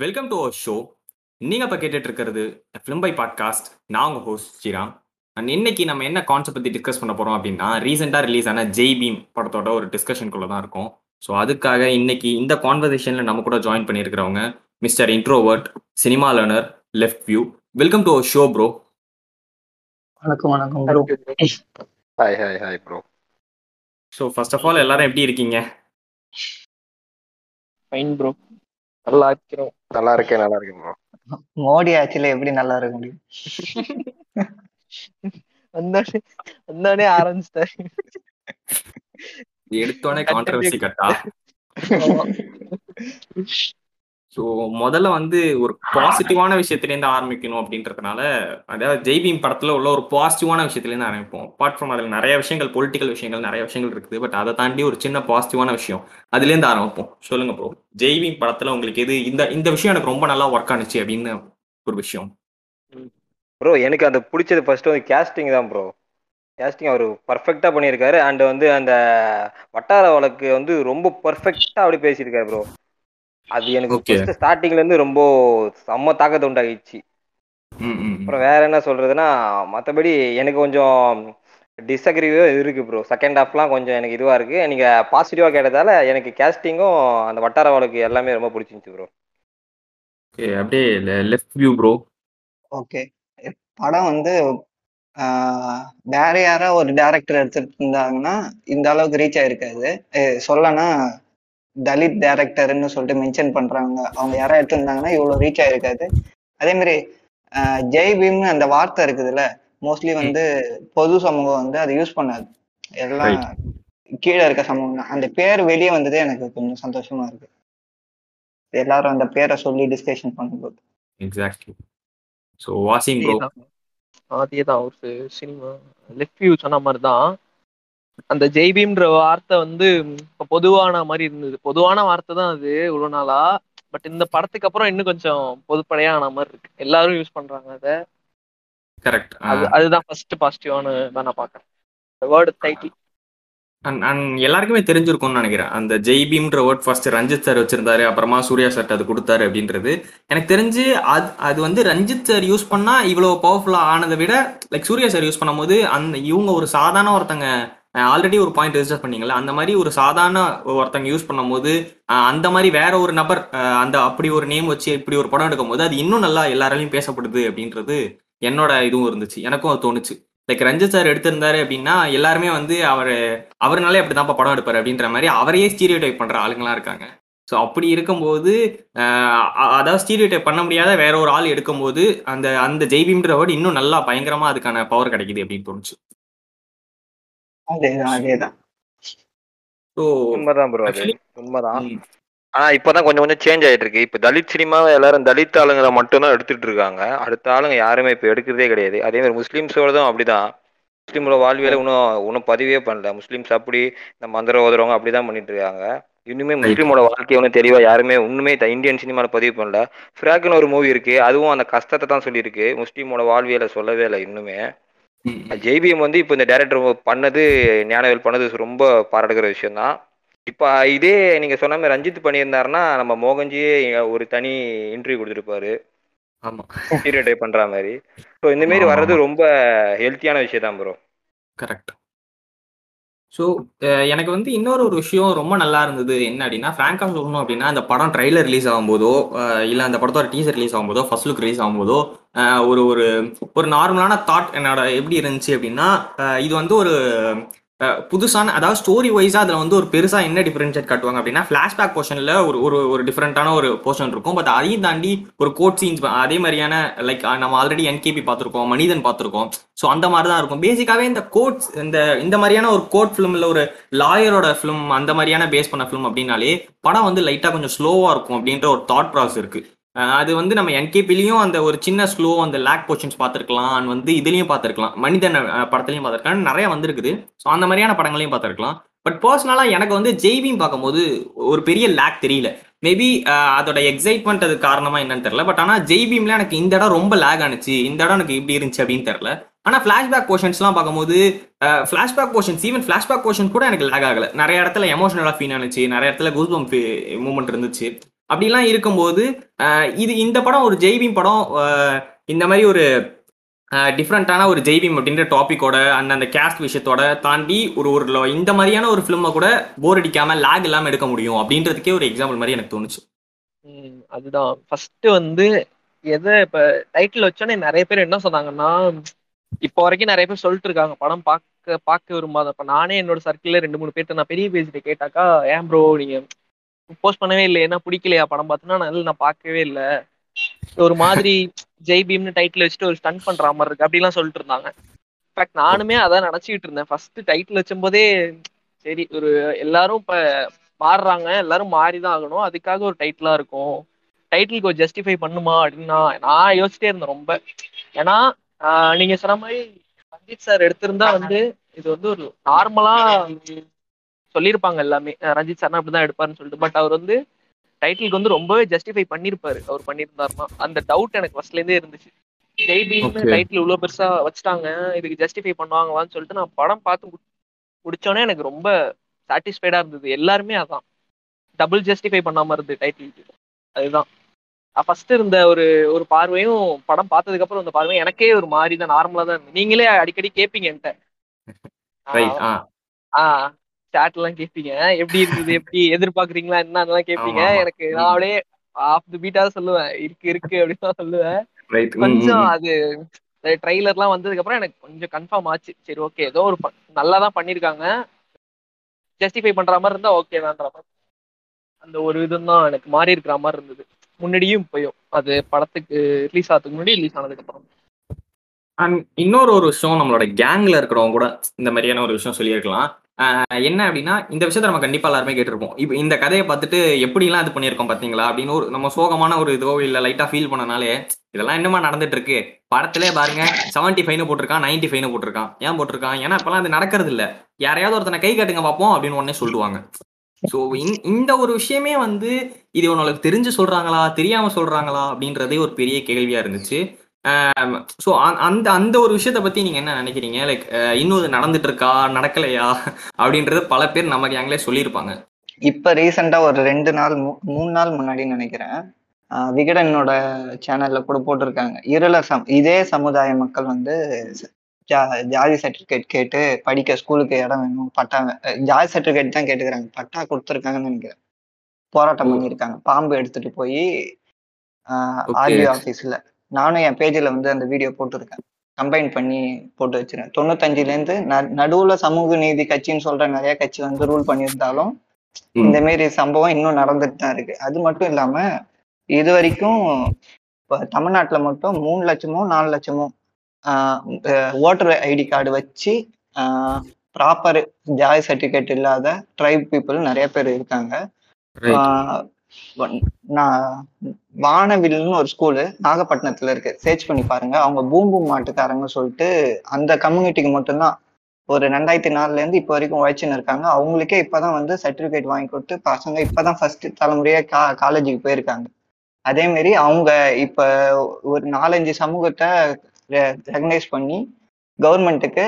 Welcome to our show. நீங்க இப்ப கேட்டுட்டு இருக்கிறது ஃபிலிம் பை பாட்காஸ்ட். நான் உங்க ஹோஸ்ட் ஸ்ரீராம். அண்ட் இன்னைக்கு நம்ம என்ன கான்செப்ட் பத்தி டிஸ்கஸ் பண்ண போறோம் அப்படின்னா, ரீசெண்டா ரிலீஸ் ஆன ஜெய் பீம் படத்தோட ஒரு டிஸ்கஷனுக்குள்ள தான் இருக்கும். ஸோ அதுக்காக இன்னைக்கு இந்த கான்வர்சேஷன்ல நம்ம கூட ஜாயின் பண்ணியிருக்கிறவங்க mister introvert, cinema learner, left view. Welcome to our show bro. வணக்கம் வணக்கம் bro. Hi hi hi bro. So first of all எல்லாரும் எப்படி இருக்கீங்க? Fine bro. நல்லா இருக்கோம். நல்லா இருக்கேன் ப்ரோ. மோடி ஆட்சில எப்படி நல்லா இருக்க முடியும்? வந்தானே ஆரம்பிச்சார். எடுத்தோனே கான்ட்ரோவர்சி கட்டா. ஸோ முதல்ல ஒரு பாசிட்டிவான விஷயத்துலேருந்து ஆரம்பிக்கணும் அப்படின்றதுனால, அதாவது ஜெய் பீம் படத்தில் உள்ள ஒரு பாசிட்டிவான விஷயத்துலேருந்து ஆரம்பிப்போம். அப்பார்ட் ஃப்ரம் அதில் நிறைய விஷயங்கள், பொலிட்டிக்கல் விஷயங்கள், நிறைய விஷயங்கள் இருக்குது. பட் அதை தாண்டி ஒரு சின்ன பாசிட்டிவான விஷயம், அதுலேருந்து ஆரம்பிப்போம். சொல்லுங்க ப்ரோ, ஜெய் பீம் படத்தில் உங்களுக்கு எது இந்த விஷயம் எனக்கு ரொம்ப நல்லா ஒர்க் ஆனிச்சு அப்படின்னு ஒரு விஷயம்? ப்ரோ எனக்கு அது பிடிச்சது ஃபர்ஸ்ட் கேஸ்டிங் தான் ப்ரோ. கேஸ்டிங் அவர் பர்ஃபெக்டாக பண்ணியிருக்காரு. அண்ட் அந்த வட்டார வழக்கு ரொம்ப பர்ஃபெக்டாக அப்படி பேசியிருக்காரு ப்ரோ. அது எனக்கு ஸ்டார்டிங்ல இருந்து ரொம்ப செம்ம தாக்கத்தை உண்டாகிடுச்சு. அப்புறம் வேற என்ன சொல்றதுன்னா, மற்றபடி எனக்கு கொஞ்சம் டிஸ்அக்ரிவே இருக்கு ப்ரோ. செகண்ட் ஹாஃப்லாம் கொஞ்சம் எனக்கு இதுவா இருக்கு. நீங்க பாசிட்டிவா கேட்டதால எனக்கு கேஸ்டிங்கும் அந்த வட்டார வழக்கு எல்லாமே ரொம்ப பிடிச்சிருந்துச்சு ப்ரோ. ஓகே, அப்படியே லெஃப்ட் வியூ ப்ரோ. ஓகே, படம் வேற யாரா ஒரு டைரக்டர் எடுத்துட்டு இருந்தாங்கன்னா இந்த அளவுக்கு ரீச் ஆயிருக்காது. சொல்லனா தலித் டைரக்டர்ன்னு சொல்லிட்டு மென்ஷன் பண்றாங்க. அவங்க யாரா எடுத்திருந்தாங்கன்னா இவ்வளவு ரீச் ஆயிருக்காது. அதே மாதிரி ஜெய் பீம்னு அந்த வார்த்தை இருக்குதுல்ல, மோஸ்ட்லி பொது சமூகம் அதை யூஸ் பண்ணாது. எல்லாம் கீழே இருக்க சமூகம் அந்த பேர் வெளியே வந்தது. எனக்கு கொஞ்சம் சந்தோஷமா இருக்கு எல்லாரும் அந்த பேரை சொல்லி டிஸ்கஷன் பண்ணும்போது. எக்ஸாக்ட்லி. சோ வாசிங் ப்ரோ, அதேதான் ஒரு சினிமா லெஃப்ட் வியூ சொன்ன மாதிரி தான் அந்த ஜெய்பீம்ன்ற வார்த்தை பொதுவான மாதிரி இருந்தது. பொதுவான வார்த்தை தான் அது இவ்வளவு நாளா. பட் இந்த படத்துக்கு அப்புறம் இன்னும் கொஞ்சம் பொதுப்படையான மாதிரி இருக்கு. எல்லாரும் யூஸ் பண்றாங்க அதை. கரெக்ட். அதுதான் ஃபர்ஸ்ட் பாசிட்டிவான தான் நான் பாக்குறேன். வேர்டு டைட்டில் எல்லாருக்குமே தெரிஞ்சிருக்கும்னு நினைக்கிறேன். அந்த ஜெய்பீம்ன்ற வேர்ட் ஃபர்ஸ்ட் ரஞ்சித் சார் வச்சிருந்தாரு, அப்புறமா சூர்யா சார் அது கொடுத்தாரு அப்படின்றது. எனக்கு தெரிஞ்சு அது ரஞ்சித் சார் யூஸ் பண்ணா இவ்வளவு பவர்ஃபுல்லா ஆனதை விட, லைக் சூர்யா சார் யூஸ் பண்ணும்போது அந்த இவங்க ஒரு சாதாரண ஒருத்தங்க ஆல்ரெடி ஒரு பாயிண்ட் ரெஜிஸ்டர் பண்ணீங்களா, அந்த மாதிரி ஒரு சாதாரண ஒருத்தங்க யூஸ் பண்ணும் போது அந்த மாதிரி வேற ஒரு நபர் அந்த அப்படி ஒரு நேம் வச்சு இப்படி ஒரு படம் எடுக்கும் போது அது இன்னும் நல்லா எல்லாராலையும் பேசப்படுது அப்படின்றது என்னோட இதுவும் இருந்துச்சு. எனக்கும் அது தோணுச்சு. லைக் ரஞ்சித் சார் எடுத்திருந்தாரு அப்படின்னா எல்லாருமே அவருனாலே அப்படி தான் படம் எடுப்பாரு அப்படின்ற மாதிரி அவரையே ஸ்டீரியோடைப் பண்ற ஆளுங்களாம் இருக்காங்க. ஸோ அப்படி இருக்கும்போது அதாவது ஸ்டீரியோடைப் பண்ண முடியாத வேற ஒரு ஆள் எடுக்கும்போது அந்த அந்த ஜெய் பீம்ன்ற வேர்ட் இன்னும் நல்லா பயங்கரமா அதுக்கான பவர் கிடைக்குது அப்படின்னு தோணுச்சு. தலித் ஆளுங்களை மட்டும் தான் எடுத்துட்டு இருக்காங்க. அடுத்த ஆளுங்க யாருமே இப்ப எடுக்கிறதே கிடையாது. அதே மாதிரி முஸ்லிம்ஸோடதும் அப்படிதான். முஸ்லீமோட வாழ்வியல இன்னும் பதிவே பண்ணல. முஸ்லிம்ஸ் அப்படி நம்ம மந்திர ஓதுறவங்க அப்படிதான் பண்ணிட்டு இருக்காங்க. இன்னுமே முஸ்லீமோட வாழ்க்கையை ஒன்றும் தெரியவா யாருமே ஒன்றுமே இந்தியன் சினிமாவில பதிவு பண்ணல. ஃப்ராக்னு ஒரு மூவி இருக்கு, அதுவும் அந்த கஷ்டத்தை தான் சொல்லியிருக்கு. முஸ்லீமோட வாழ்வியலை சொல்லவே இல்லை இன்னுமே. ஜெய்பிஎம் இப்போ இந்த டைரக்டர் பண்ணது, ஞானவேல் பண்ணது ரொம்ப பாராட்டுகிற விஷயம் தான். இப்போ இதே நீங்க சொன்ன மாதிரி ரஞ்சித் பண்ணியிருந்தாருன்னா நம்ம மோகன்ஜியே ஒரு தனி இன்டர்வியூ கொடுத்துருப்பாரு. ஆமா, ஸ்டீரியோடைப் பண்ற மாதிரி. ஸோ இந்த மாதிரி வர்றது ரொம்ப ஹெல்த்தியான விஷயம் தான் ப்ரோ. கரெக்ட். ஸோ எனக்கு இன்னொரு ஒரு விஷயம் ரொம்ப நல்லா இருந்தது. என்ன அப்படின்னா, ஃப்ராங்காக சொல்லணும் அப்படின்னா, அந்த படம் ட்ரைலர் ரிலீஸ் ஆகும்போதோ இல்லை அந்த படத்தோட டீசர் ரிலீஸ் ஆகும்போதோ ஃபர்ஸ்ட் லுக் ரிலீஸ் ஆகும்போதோ ஒரு ஒரு நார்மலான தாட் என்னோட எப்படி இருந்துச்சு அப்படின்னா, இது ஒரு புதுசான, அதாவது ஸ்டோரி வைஸாக அதில் ஒரு பெருசாக என்ன டிஃபரன்ஷியேட் காட்டுவாங்க அப்படின்னா, ஃப்ளாஷ்பேக் போர்ஷனில் ஒரு ஒரு டிஃப்ரெண்ட்டான ஒரு போர்ஷன் இருக்கும். பட் அதையும் தாண்டி ஒரு கோட் சீன்ஸ், அதே மாதிரியான லைக் நம்ம ஆல்ரெடி என்கேபி பார்த்துருக்கோம், மனிதன் பார்த்துருக்கோம். ஸோ அந்த மாதிரி தான் இருக்கும் பேசிக்காகவே இந்த கோட்ஸ். இந்த மாதிரியான ஒரு கோட் ஃபிலிம் இல்லை ஒரு லாயரோட ஃபிலிம், அந்த மாதிரியான பேஸ் பண்ண ஃபிலிம் அப்படின்னாலே படம் லைட்டாக கொஞ்சம் ஸ்லோவாக இருக்கும் அப்படின்ற ஒரு தாட் ப்ராசஸ் இருக்குது. அது நம்ம என்கேபிலையும் அந்த ஒரு சின்ன ஸ்லோ அந்த லேக் போர்ஷன்ஸ் பார்த்துருக்கலாம். அண்ட் இதுலேயும் பார்த்துருக்கலாம், மனிதன் படத்துலையும் பார்த்துருக்கலாம், நிறைய வந்திருக்குது. ஸோ அந்த மாதிரியான படங்களையும் பார்த்துருக்கலாம். பட் பர்சனலாக எனக்கு வந்து ஜெய்வியும் பார்க்கும்போது ஒரு பெரிய லேக் தெரியல. மேபி அதோட எக்ஸைட்மெண்ட் அது காரணமாக என்னன்னு தெரியல. பட் ஆனால் ஜெய்பீம்ல எனக்கு இந்த இடம் ரொம்ப லேக் ஆனிச்சு, இந்த இடம் எனக்கு இப்படி இருந்துச்சு அப்படின்னு தெரியல. ஆனால் ஃப்ளாஷ்பேக் போர்ஷன்ஸ்லாம் பார்க்கும்போது flashback portions even flashback portion கூட எனக்கு லேக் ஆகலை. நிறைய இடத்துல எமோஷனலாக ஃபீல் ஆனிச்சு, நிறைய இடத்துல கூஸ்பம்ப் மூமெண்ட் இருந்துச்சு. அப்படிலாம் இருக்கும்போது இது இந்த படம் ஒரு ஜெய்பீம் படம். இந்த மாதிரி ஒரு டிஃப்ரெண்ட்டான ஒரு ஜெய்பீம் அப்படின்ற டாப்பிக்கோட அந்தந்த கேஸ்ட் விஷயத்தோட தாண்டி ஒரு ஒரு இந்த மாதிரியான ஒரு ஃபிலிமை கூட போர் அடிக்காமல் லேக் இல்லாமல் எடுக்க முடியும் அப்படின்றதுக்கே ஒரு எக்ஸாம்பிள் மாதிரி எனக்கு தோணுச்சு. அதுதான் ஃபஸ்ட்டு வந்து எதை இப்போ டைட்டில் வச்சோன்னே நிறைய பேர் என்ன சொன்னாங்கன்னா, இப்போ வரைக்கும் நிறைய பேர் சொல்லிட்டு இருக்காங்க படம் பார்க்க விரும்பாத. இப்போ நானே என்னோட சர்க்கிளில் 2-3 பேர்ட்ட நான் பெரிய பேஜ்கிட்ட கேட்டாக்கா, ஏன் ப்ரோ நீங்கள் போஸ்ட் பண்ணவே இல்லை, ஏன்னா பிடிக்கலையா படம் பார்த்தோன்னா? நான் பார்க்கவே இல்லை, ஒரு மாதிரி ஜெய்பீம்னு டைட்டில் வச்சுட்டு ஒரு ஸ்டன் பண்ற மாதிரி இருக்கு அப்படிலாம் சொல்லிட்டு இருந்தாங்க. இன்ஃபேக்ட் நானுமே அதான் நினைச்சிட்டு இருந்தேன் ஃபர்ஸ்ட் டைட்டில் வச்சும் போதே. சரி, ஒரு எல்லாரும் இப்ப மாறுறாங்க, எல்லாரும் மாறிதான் ஆகணும், அதுக்காக ஒரு டைட்டிலா இருக்கும், டைட்டிலுக்கு ஒரு ஜஸ்டிஃபை பண்ணுமா அப்படின்னு நான் யோசிச்சிட்டே இருந்தேன் ரொம்ப. ஏன்னா நீங்க சொன்ன மாதிரி ரஞ்சித் சார் எடுத்திருந்தா வந்து இது வந்து ஒரு நார்மலா சொல்லியிருப்பாங்க எல்லாமே, ரஞ்சித் சார்னா அப்படிதான் எடுப்பாருன்னு சொல்லிட்டு. பட் அவர் வந்து டைட்டிலுக்கு வந்து ரொம்பவே ஜஸ்டிஃபை பண்ணியிருப்பாரு. அவர் பண்ணியிருந்தாருன்னா அந்த டவுட் எனக்கு ஃபர்ஸ்ட்லேருந்தே இருந்துச்சு. ஜெய்பீம்னு டைட்டில் இவ்வளோ பெருசாக வச்சுட்டாங்க, இதுக்கு ஜஸ்டிஃபை பண்ணுவாங்களான்னு சொல்லிட்டு நான் படம் பார்த்து முடிச்சோன்னே எனக்கு ரொம்ப சாட்டிஸ்ஃபைடாக இருந்தது. எல்லாருமே அதான் டபுள் ஜஸ்டிஃபை பண்ணாமல் இருந்தது டைட்டிலுக்கு. அதுதான் ஃபர்ஸ்ட் இருந்த ஒரு ஒரு பார்வையும் படம் பார்த்ததுக்கப்புறம் அந்த பார்வையும் எனக்கே ஒரு மாதிரி தான் நார்மலாக தான் இருந்தது. நீங்களே அடிக்கடி கேட்பீங்க என்கிட்ட, சாட்லாம் கேட்பீங்க எப்படி இருந்தது, எப்படி எதிர்பார்க்குறீங்களா என்னென்னலாம் கேட்பீங்க. எனக்கு நான் அப்படியே ஆஃப் தி பீட்டாக சொல்லுவேன், இருக்கு இருக்கு அப்படின்னு தான் சொல்லுவேன். கொஞ்சம் அது ட்ரெய்லர்லாம் வந்ததுக்கப்புறம் எனக்கு கொஞ்சம் கன்ஃபார்ம் ஆச்சு, சரி ஓகே ஏதோ ஒரு நல்லா தான் பண்ணியிருக்காங்க, ஜஸ்டிஃபை பண்ணுற மாதிரி இருந்தால் ஓகே தான்ற மாதிரி அந்த ஒரு இதுதான் எனக்கு மாறி இருக்கிற மாதிரி இருந்தது முன்னாடியும் இப்பயும். அது படத்துக்கு ரிலீஸ் ஆகிறதுக்கு முன்னாடி, ரிலீஸ் ஆனதுக்கப்புறம். அண்ட் இன்னொரு ஒரு விஷயம், நம்மளோட கேங்கில் இருக்கிறவங்க கூட இந்த மாதிரியான ஒரு விஷயம் சொல்லியிருக்கலாம். என்ன அப்படின்னா, இந்த விஷயத்தை நம்ம கண்டிப்பாக எல்லாருமே கேட்டிருப்போம். இப்போ இந்த கதையை பார்த்துட்டு எப்படிலாம் இது பண்ணியிருக்கோம் பார்த்தீங்களா அப்படின்னு ஒரு நம்ம சோகமான ஒரு இதோ இல்லை லைட்டாக ஃபீல் பண்ணனாலே, இதெல்லாம் என்னமா நடந்துட்டு இருக்கு, படத்துலேயே பாருங்க 75 போட்டிருக்கான், 95 போட்டிருக்கான், ஏன் போட்டிருக்கான்? ஏன்னா இப்பெல்லாம் அது நடக்கிறது இல்லை, யாரையாவது ஒருத்தனை கை காட்டுங்க பார்ப்போம் அப்படின்னு உடனே சொல்லுவாங்க. ஸோ இந்த ஒரு விஷயமே வந்து இது உங்களுக்கு தெரிஞ்சு சொல்கிறாங்களா தெரியாமல் சொல்கிறாங்களா அப்படின்றதே ஒரு பெரிய கேள்வியாக இருந்துச்சு. ஸோ அந்த அந்த ஒரு விஷயத்தை பற்றி நீங்கள் என்ன நினைக்கிறீங்க? லைக் இன்னும் இது நடந்துட்டு இருக்கா நடக்கலையா அப்படின்றது பல பேர் நமக்கு எங்களே சொல்லியிருப்பாங்க. இப்போ ரீசெண்டாக ஒரு 2 நாள் 3 நாள் முன்னாடி நினைக்கிறேன், விகடனோட சேனலில் கூட போட்டிருக்காங்க, இருளர் இதே சமுதாய மக்கள் வந்து ஜாதி சர்டிஃபிகேட் கேட்டு படிக்க ஸ்கூலுக்கு இடம் வேணும், பட்டா ஜாதி சர்டிஃபிகேட் தான் கேட்டுக்கிறாங்க, பட்டா கொடுத்துருக்காங்கன்னு நினைக்கிறேன், போராட்டம் பண்ணியிருக்காங்க பாம்பு எடுத்துட்டு போய் ஆர்டிஓ ஆஃபீஸில். நானும் என் பேஜில் வந்து அந்த வீடியோ போட்டிருக்கேன், கம்பைன் பண்ணி போட்டு வச்சிருக்கேன். 95லேருந்து நடுவில் சமூக நீதி கட்சின்னு சொல்ற நிறைய கட்சி வந்து ரூல் பண்ணியிருந்தாலும் இந்த மாரி சம்பவம் இன்னும் நடந்துட்டு தான் இருக்கு. அது மட்டும் இல்லாம இது வரைக்கும் இப்போ தமிழ்நாட்டில் மட்டும் 3 லட்சமோ 4 லட்சமோ ஓட்டர் ஐடி கார்டு வச்சு ப்ராப்பர் ஜாதி சர்டிஃபிகேட் இல்லாத ட்ரைப் பீப்புள் நிறைய பேர் இருக்காங்க. நான் வானவில்னு ஒரு ஸ்கூலு நாகப்பட்டினத்துல இருக்கு, சர்ச் பண்ணி பாருங்க, அவங்க பூம்பூம் மாட்டுக்காரங்க சொல்லிட்டு அந்த கம்யூனிட்டிக்கு மட்டும்தான் ஒரு 2004லேருந்து இப்போ வரைக்கும் உழைச்சுன்னு இருக்காங்க. அவங்களுக்கே இப்பதான் வந்து சர்டிஃபிகேட் வாங்கி கொடுத்து பசங்க இப்பதான் ஃபர்ஸ்ட் தலைமுறையா காலேஜுக்கு போயிருக்காங்க. அதே மாதிரி அவங்க இப்ப ஒரு 4-5 சமூகத்தை ரெகனைஸ் பண்ணி கவர்மெண்ட்டுக்கு,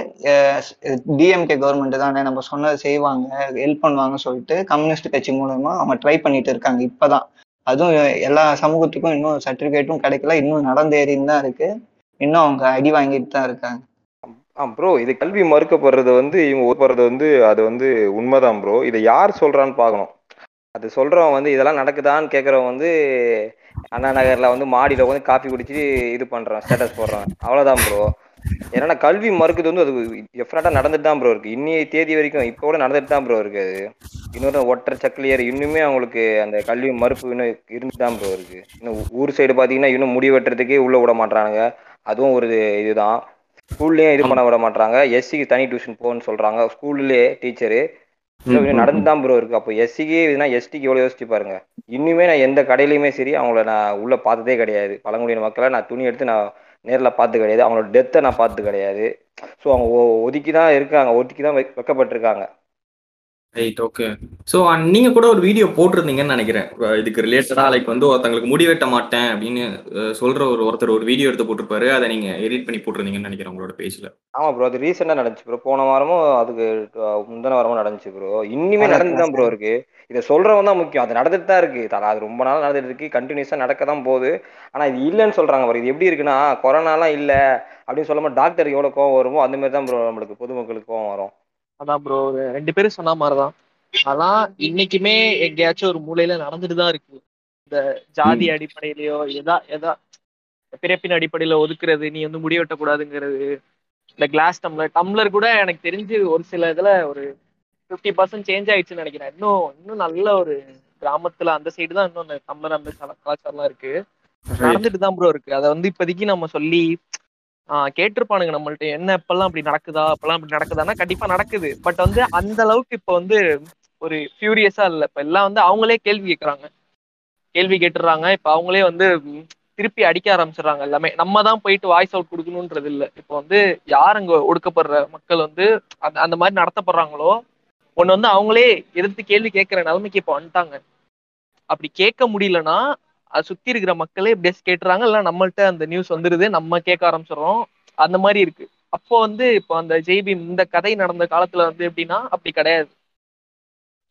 டிஎம்கே கவர்மெண்ட் தானே நம்ம சொன்னதை செய்வாங்க ஹெல்ப் பண்ணுவாங்கன்னு சொல்லிட்டு கம்யூனிஸ்ட் கட்சி மூலமா அவங்க ட்ரை பண்ணிட்டு இருக்காங்க இப்பதான். அதுவும் எல்லா சமூகத்துக்கும் இன்னும் சர்டிஃபிகேட்டும் கிடைக்கல, இன்னும் நடந்தேறின்னு தான் இருக்கு, இன்னும் அவங்க அடி வாங்கிட்டு தான் இருக்காங்க. ப்ரோ, இது கல்வி மறுக்கப்படுறது வந்து இவங்க ஒதுக்கப்படுறது வந்து அது வந்து உண்மைதான் ப்ரோ. இதை யார் சொல்றான்னு பார்க்கணும். அது சொல்றவன் வந்து இதெல்லாம் நடக்குதான்னு கேட்கறவன் வந்து அண்ணா நகர்ல வந்து மாடியில வந்து காஃபி குடிச்சு இது பண்றான், ஸ்டேட்டஸ் போடுறான், அவ்வளவுதான் ப்ரோ. ஏன்னா கல்வி மறுக்குது வந்து அது எஃபரட்டா நடந்துட்டு தான் ப்ரோ இருக்கு, இன்னைய தேதி வரைக்கும் இப்போ கூட நடந்துட்டு தான் ப்ரோ இருக்கு. அது இன்னொரு ஒட்டர் சக்கிலியர் இன்னுமே அவங்களுக்கு அந்த கல்வி மறுப்பு இன்னும் இருந்துட்டு தான் ப்ரோ இருக்கு. இன்னும் ஊர் சைடு பாத்தீங்கன்னா இன்னும் முடி வெட்டுறதுக்கே உள்ள விட மாட்டானுங்க, அதுவும் ஒரு இதுதான். ஸ்கூல்லயும் இது பண்ண விட மாட்டாங்க, எஸ்சிக்கு தனி டியூஷன் போகணும்னு சொல்றாங்க ஸ்கூல்லயே டீச்சரு, நடந்து தான் ப்ரோ இருக்கு. அப்போ எஸ்சிக்கு இதுனா எஸ்டிக்கு எவ்வளவு யோசிச்சு பாருங்க. இன்னுமே நான் எந்த கடையிலுமே சரி அவங்கள நான் உள்ள பார்த்ததே கிடையாது, பழங்குடியின மக்களை நான் துணி எடுத்து நான் நேரில் பார்த்து கிடையாது, அவங்களோட டெத்தை நான் பார்த்து கிடையாது. ஸோ அவங்க ஒதுக்கி தான் இருக்காங்க, ஒதுக்கி தான் வைக்கப்பட்டிருக்காங்க. Right okay. ஸோ நீங்க கூட ஒரு வீடியோ போட்டிருந்தீங்கன்னு நினைக்கிறேன். இதுக்கு ரிலேட்டடா ஒருத்தங்களுக்கு முடி வெட்ட மாட்டேன் அப்படின்னு சொல்ற ஒருத்தர் ஒரு வீடியோ எடுத்து போட்டிருப்பாரு, அதை நீங்க எடிட் பண்ணி போட்டிருந்தீங்கன்னு நினைக்கிறேன் உங்களோட பேஜ்ல. ஆமா ப்ரோ, அது ரீசெண்டா நடந்துச்சு ப்ரோ, போன வாரமும் அதுக்கு முந்தின வாரமும் நடந்துச்சு ப்ரோ, இன்னுமே நடந்துதான் ப்ரோ இருக்கு. இதை சொல்றவன் தான் முக்கியம், அது நடந்துட்டு தான் இருக்கு, அது ரொம்ப நாள் நடந்துட்டு இருக்கு, கண்டினியூஸா நடக்க தான் போகுது. ஆனா இது இல்லைன்னு சொல்றாங்க ப்ரோ. இது எப்படி இருக்குன்னா, கொரோனாலாம் இல்லை அப்படின்னு சொல்லாம டாக்டர் எவ்வளோ கோவம் வருமோ அந்த மாதிரி தான் ப்ரோ நம்மளுக்கு பொதுமக்களுக்கு கோவம் வரும். அதான் ப்ரோ, ரெண்டு பேரும் சொன்ன மாதிரிதான். ஆனா இன்னைக்குமே எங்கேயாச்சும் ஒரு மூலையில நடந்துட்டுதான் இருக்கு. இந்த ஜாதி அடிப்படையிலயோ எதா பிறப்பின் அடிப்படையில ஒதுக்குறது, நீ முடி வெட்டக்கூடாதுங்கிறது, இந்த கிளாஸ் டம்ளர் கூட எனக்கு தெரிஞ்சு ஒரு சில இதுல ஒரு 50% சேஞ்ச் ஆயிடுச்சுன்னு நினைக்கிறேன். இன்னும் நல்ல ஒரு கிராமத்துல அந்த சைடு தான் இன்னும் அந்த டம்ளர் அந்த கலாச்சாரம்லாம் இருக்கு, நடந்துட்டு தான் ப்ரோ இருக்கு. அதை இப்போதைக்கு நம்ம சொல்லி கேட்டிருப்பானுங்க நம்மள்ட்ட, என்ன இப்பெல்லாம் அப்படி நடக்குதா இப்பெல்லாம் அப்படி நடக்குதான்னா கண்டிப்பா நடக்குது. பட் அந்த அளவுக்கு இப்ப ஒரு ஃபியூரியஸா இல்லை. இப்ப எல்லாம் அவங்களே கேள்வி கேட்டுறாங்க. இப்ப அவங்களே திருப்பி அடிக்க ஆரம்பிச்சிடறாங்க. எல்லாமே நம்ம தான் போயிட்டு வாய்ஸ் அவுட் கொடுக்கணும்ன்றது இல்லை. இப்ப யார் அங்க ஒடுக்கப்படுற மக்கள் அந்த மாதிரி நடத்தப்படுறாங்களோ ஒண்ணு அவங்களே எதிர்த்து கேள்வி கேட்கிற நிலைமைக்கு இப்ப வந்துட்டாங்க. அப்படி கேட்க முடியலன்னா அது சுத்தி இருக்கிற மக்களே எப்படியாச்சும் கேட்டுறாங்க, இல்லைன்னா நம்மள்ட்ட அந்த நியூஸ் வந்துடுது, நம்ம கேட்க ஆரம்பிச்சிடறோம். அந்த மாதிரி இருக்கு. அப்போ இப்போ அந்த ஜெய்பீம் இந்த கதை நடந்த காலத்துல எப்படின்னா அப்படி கிடையாது.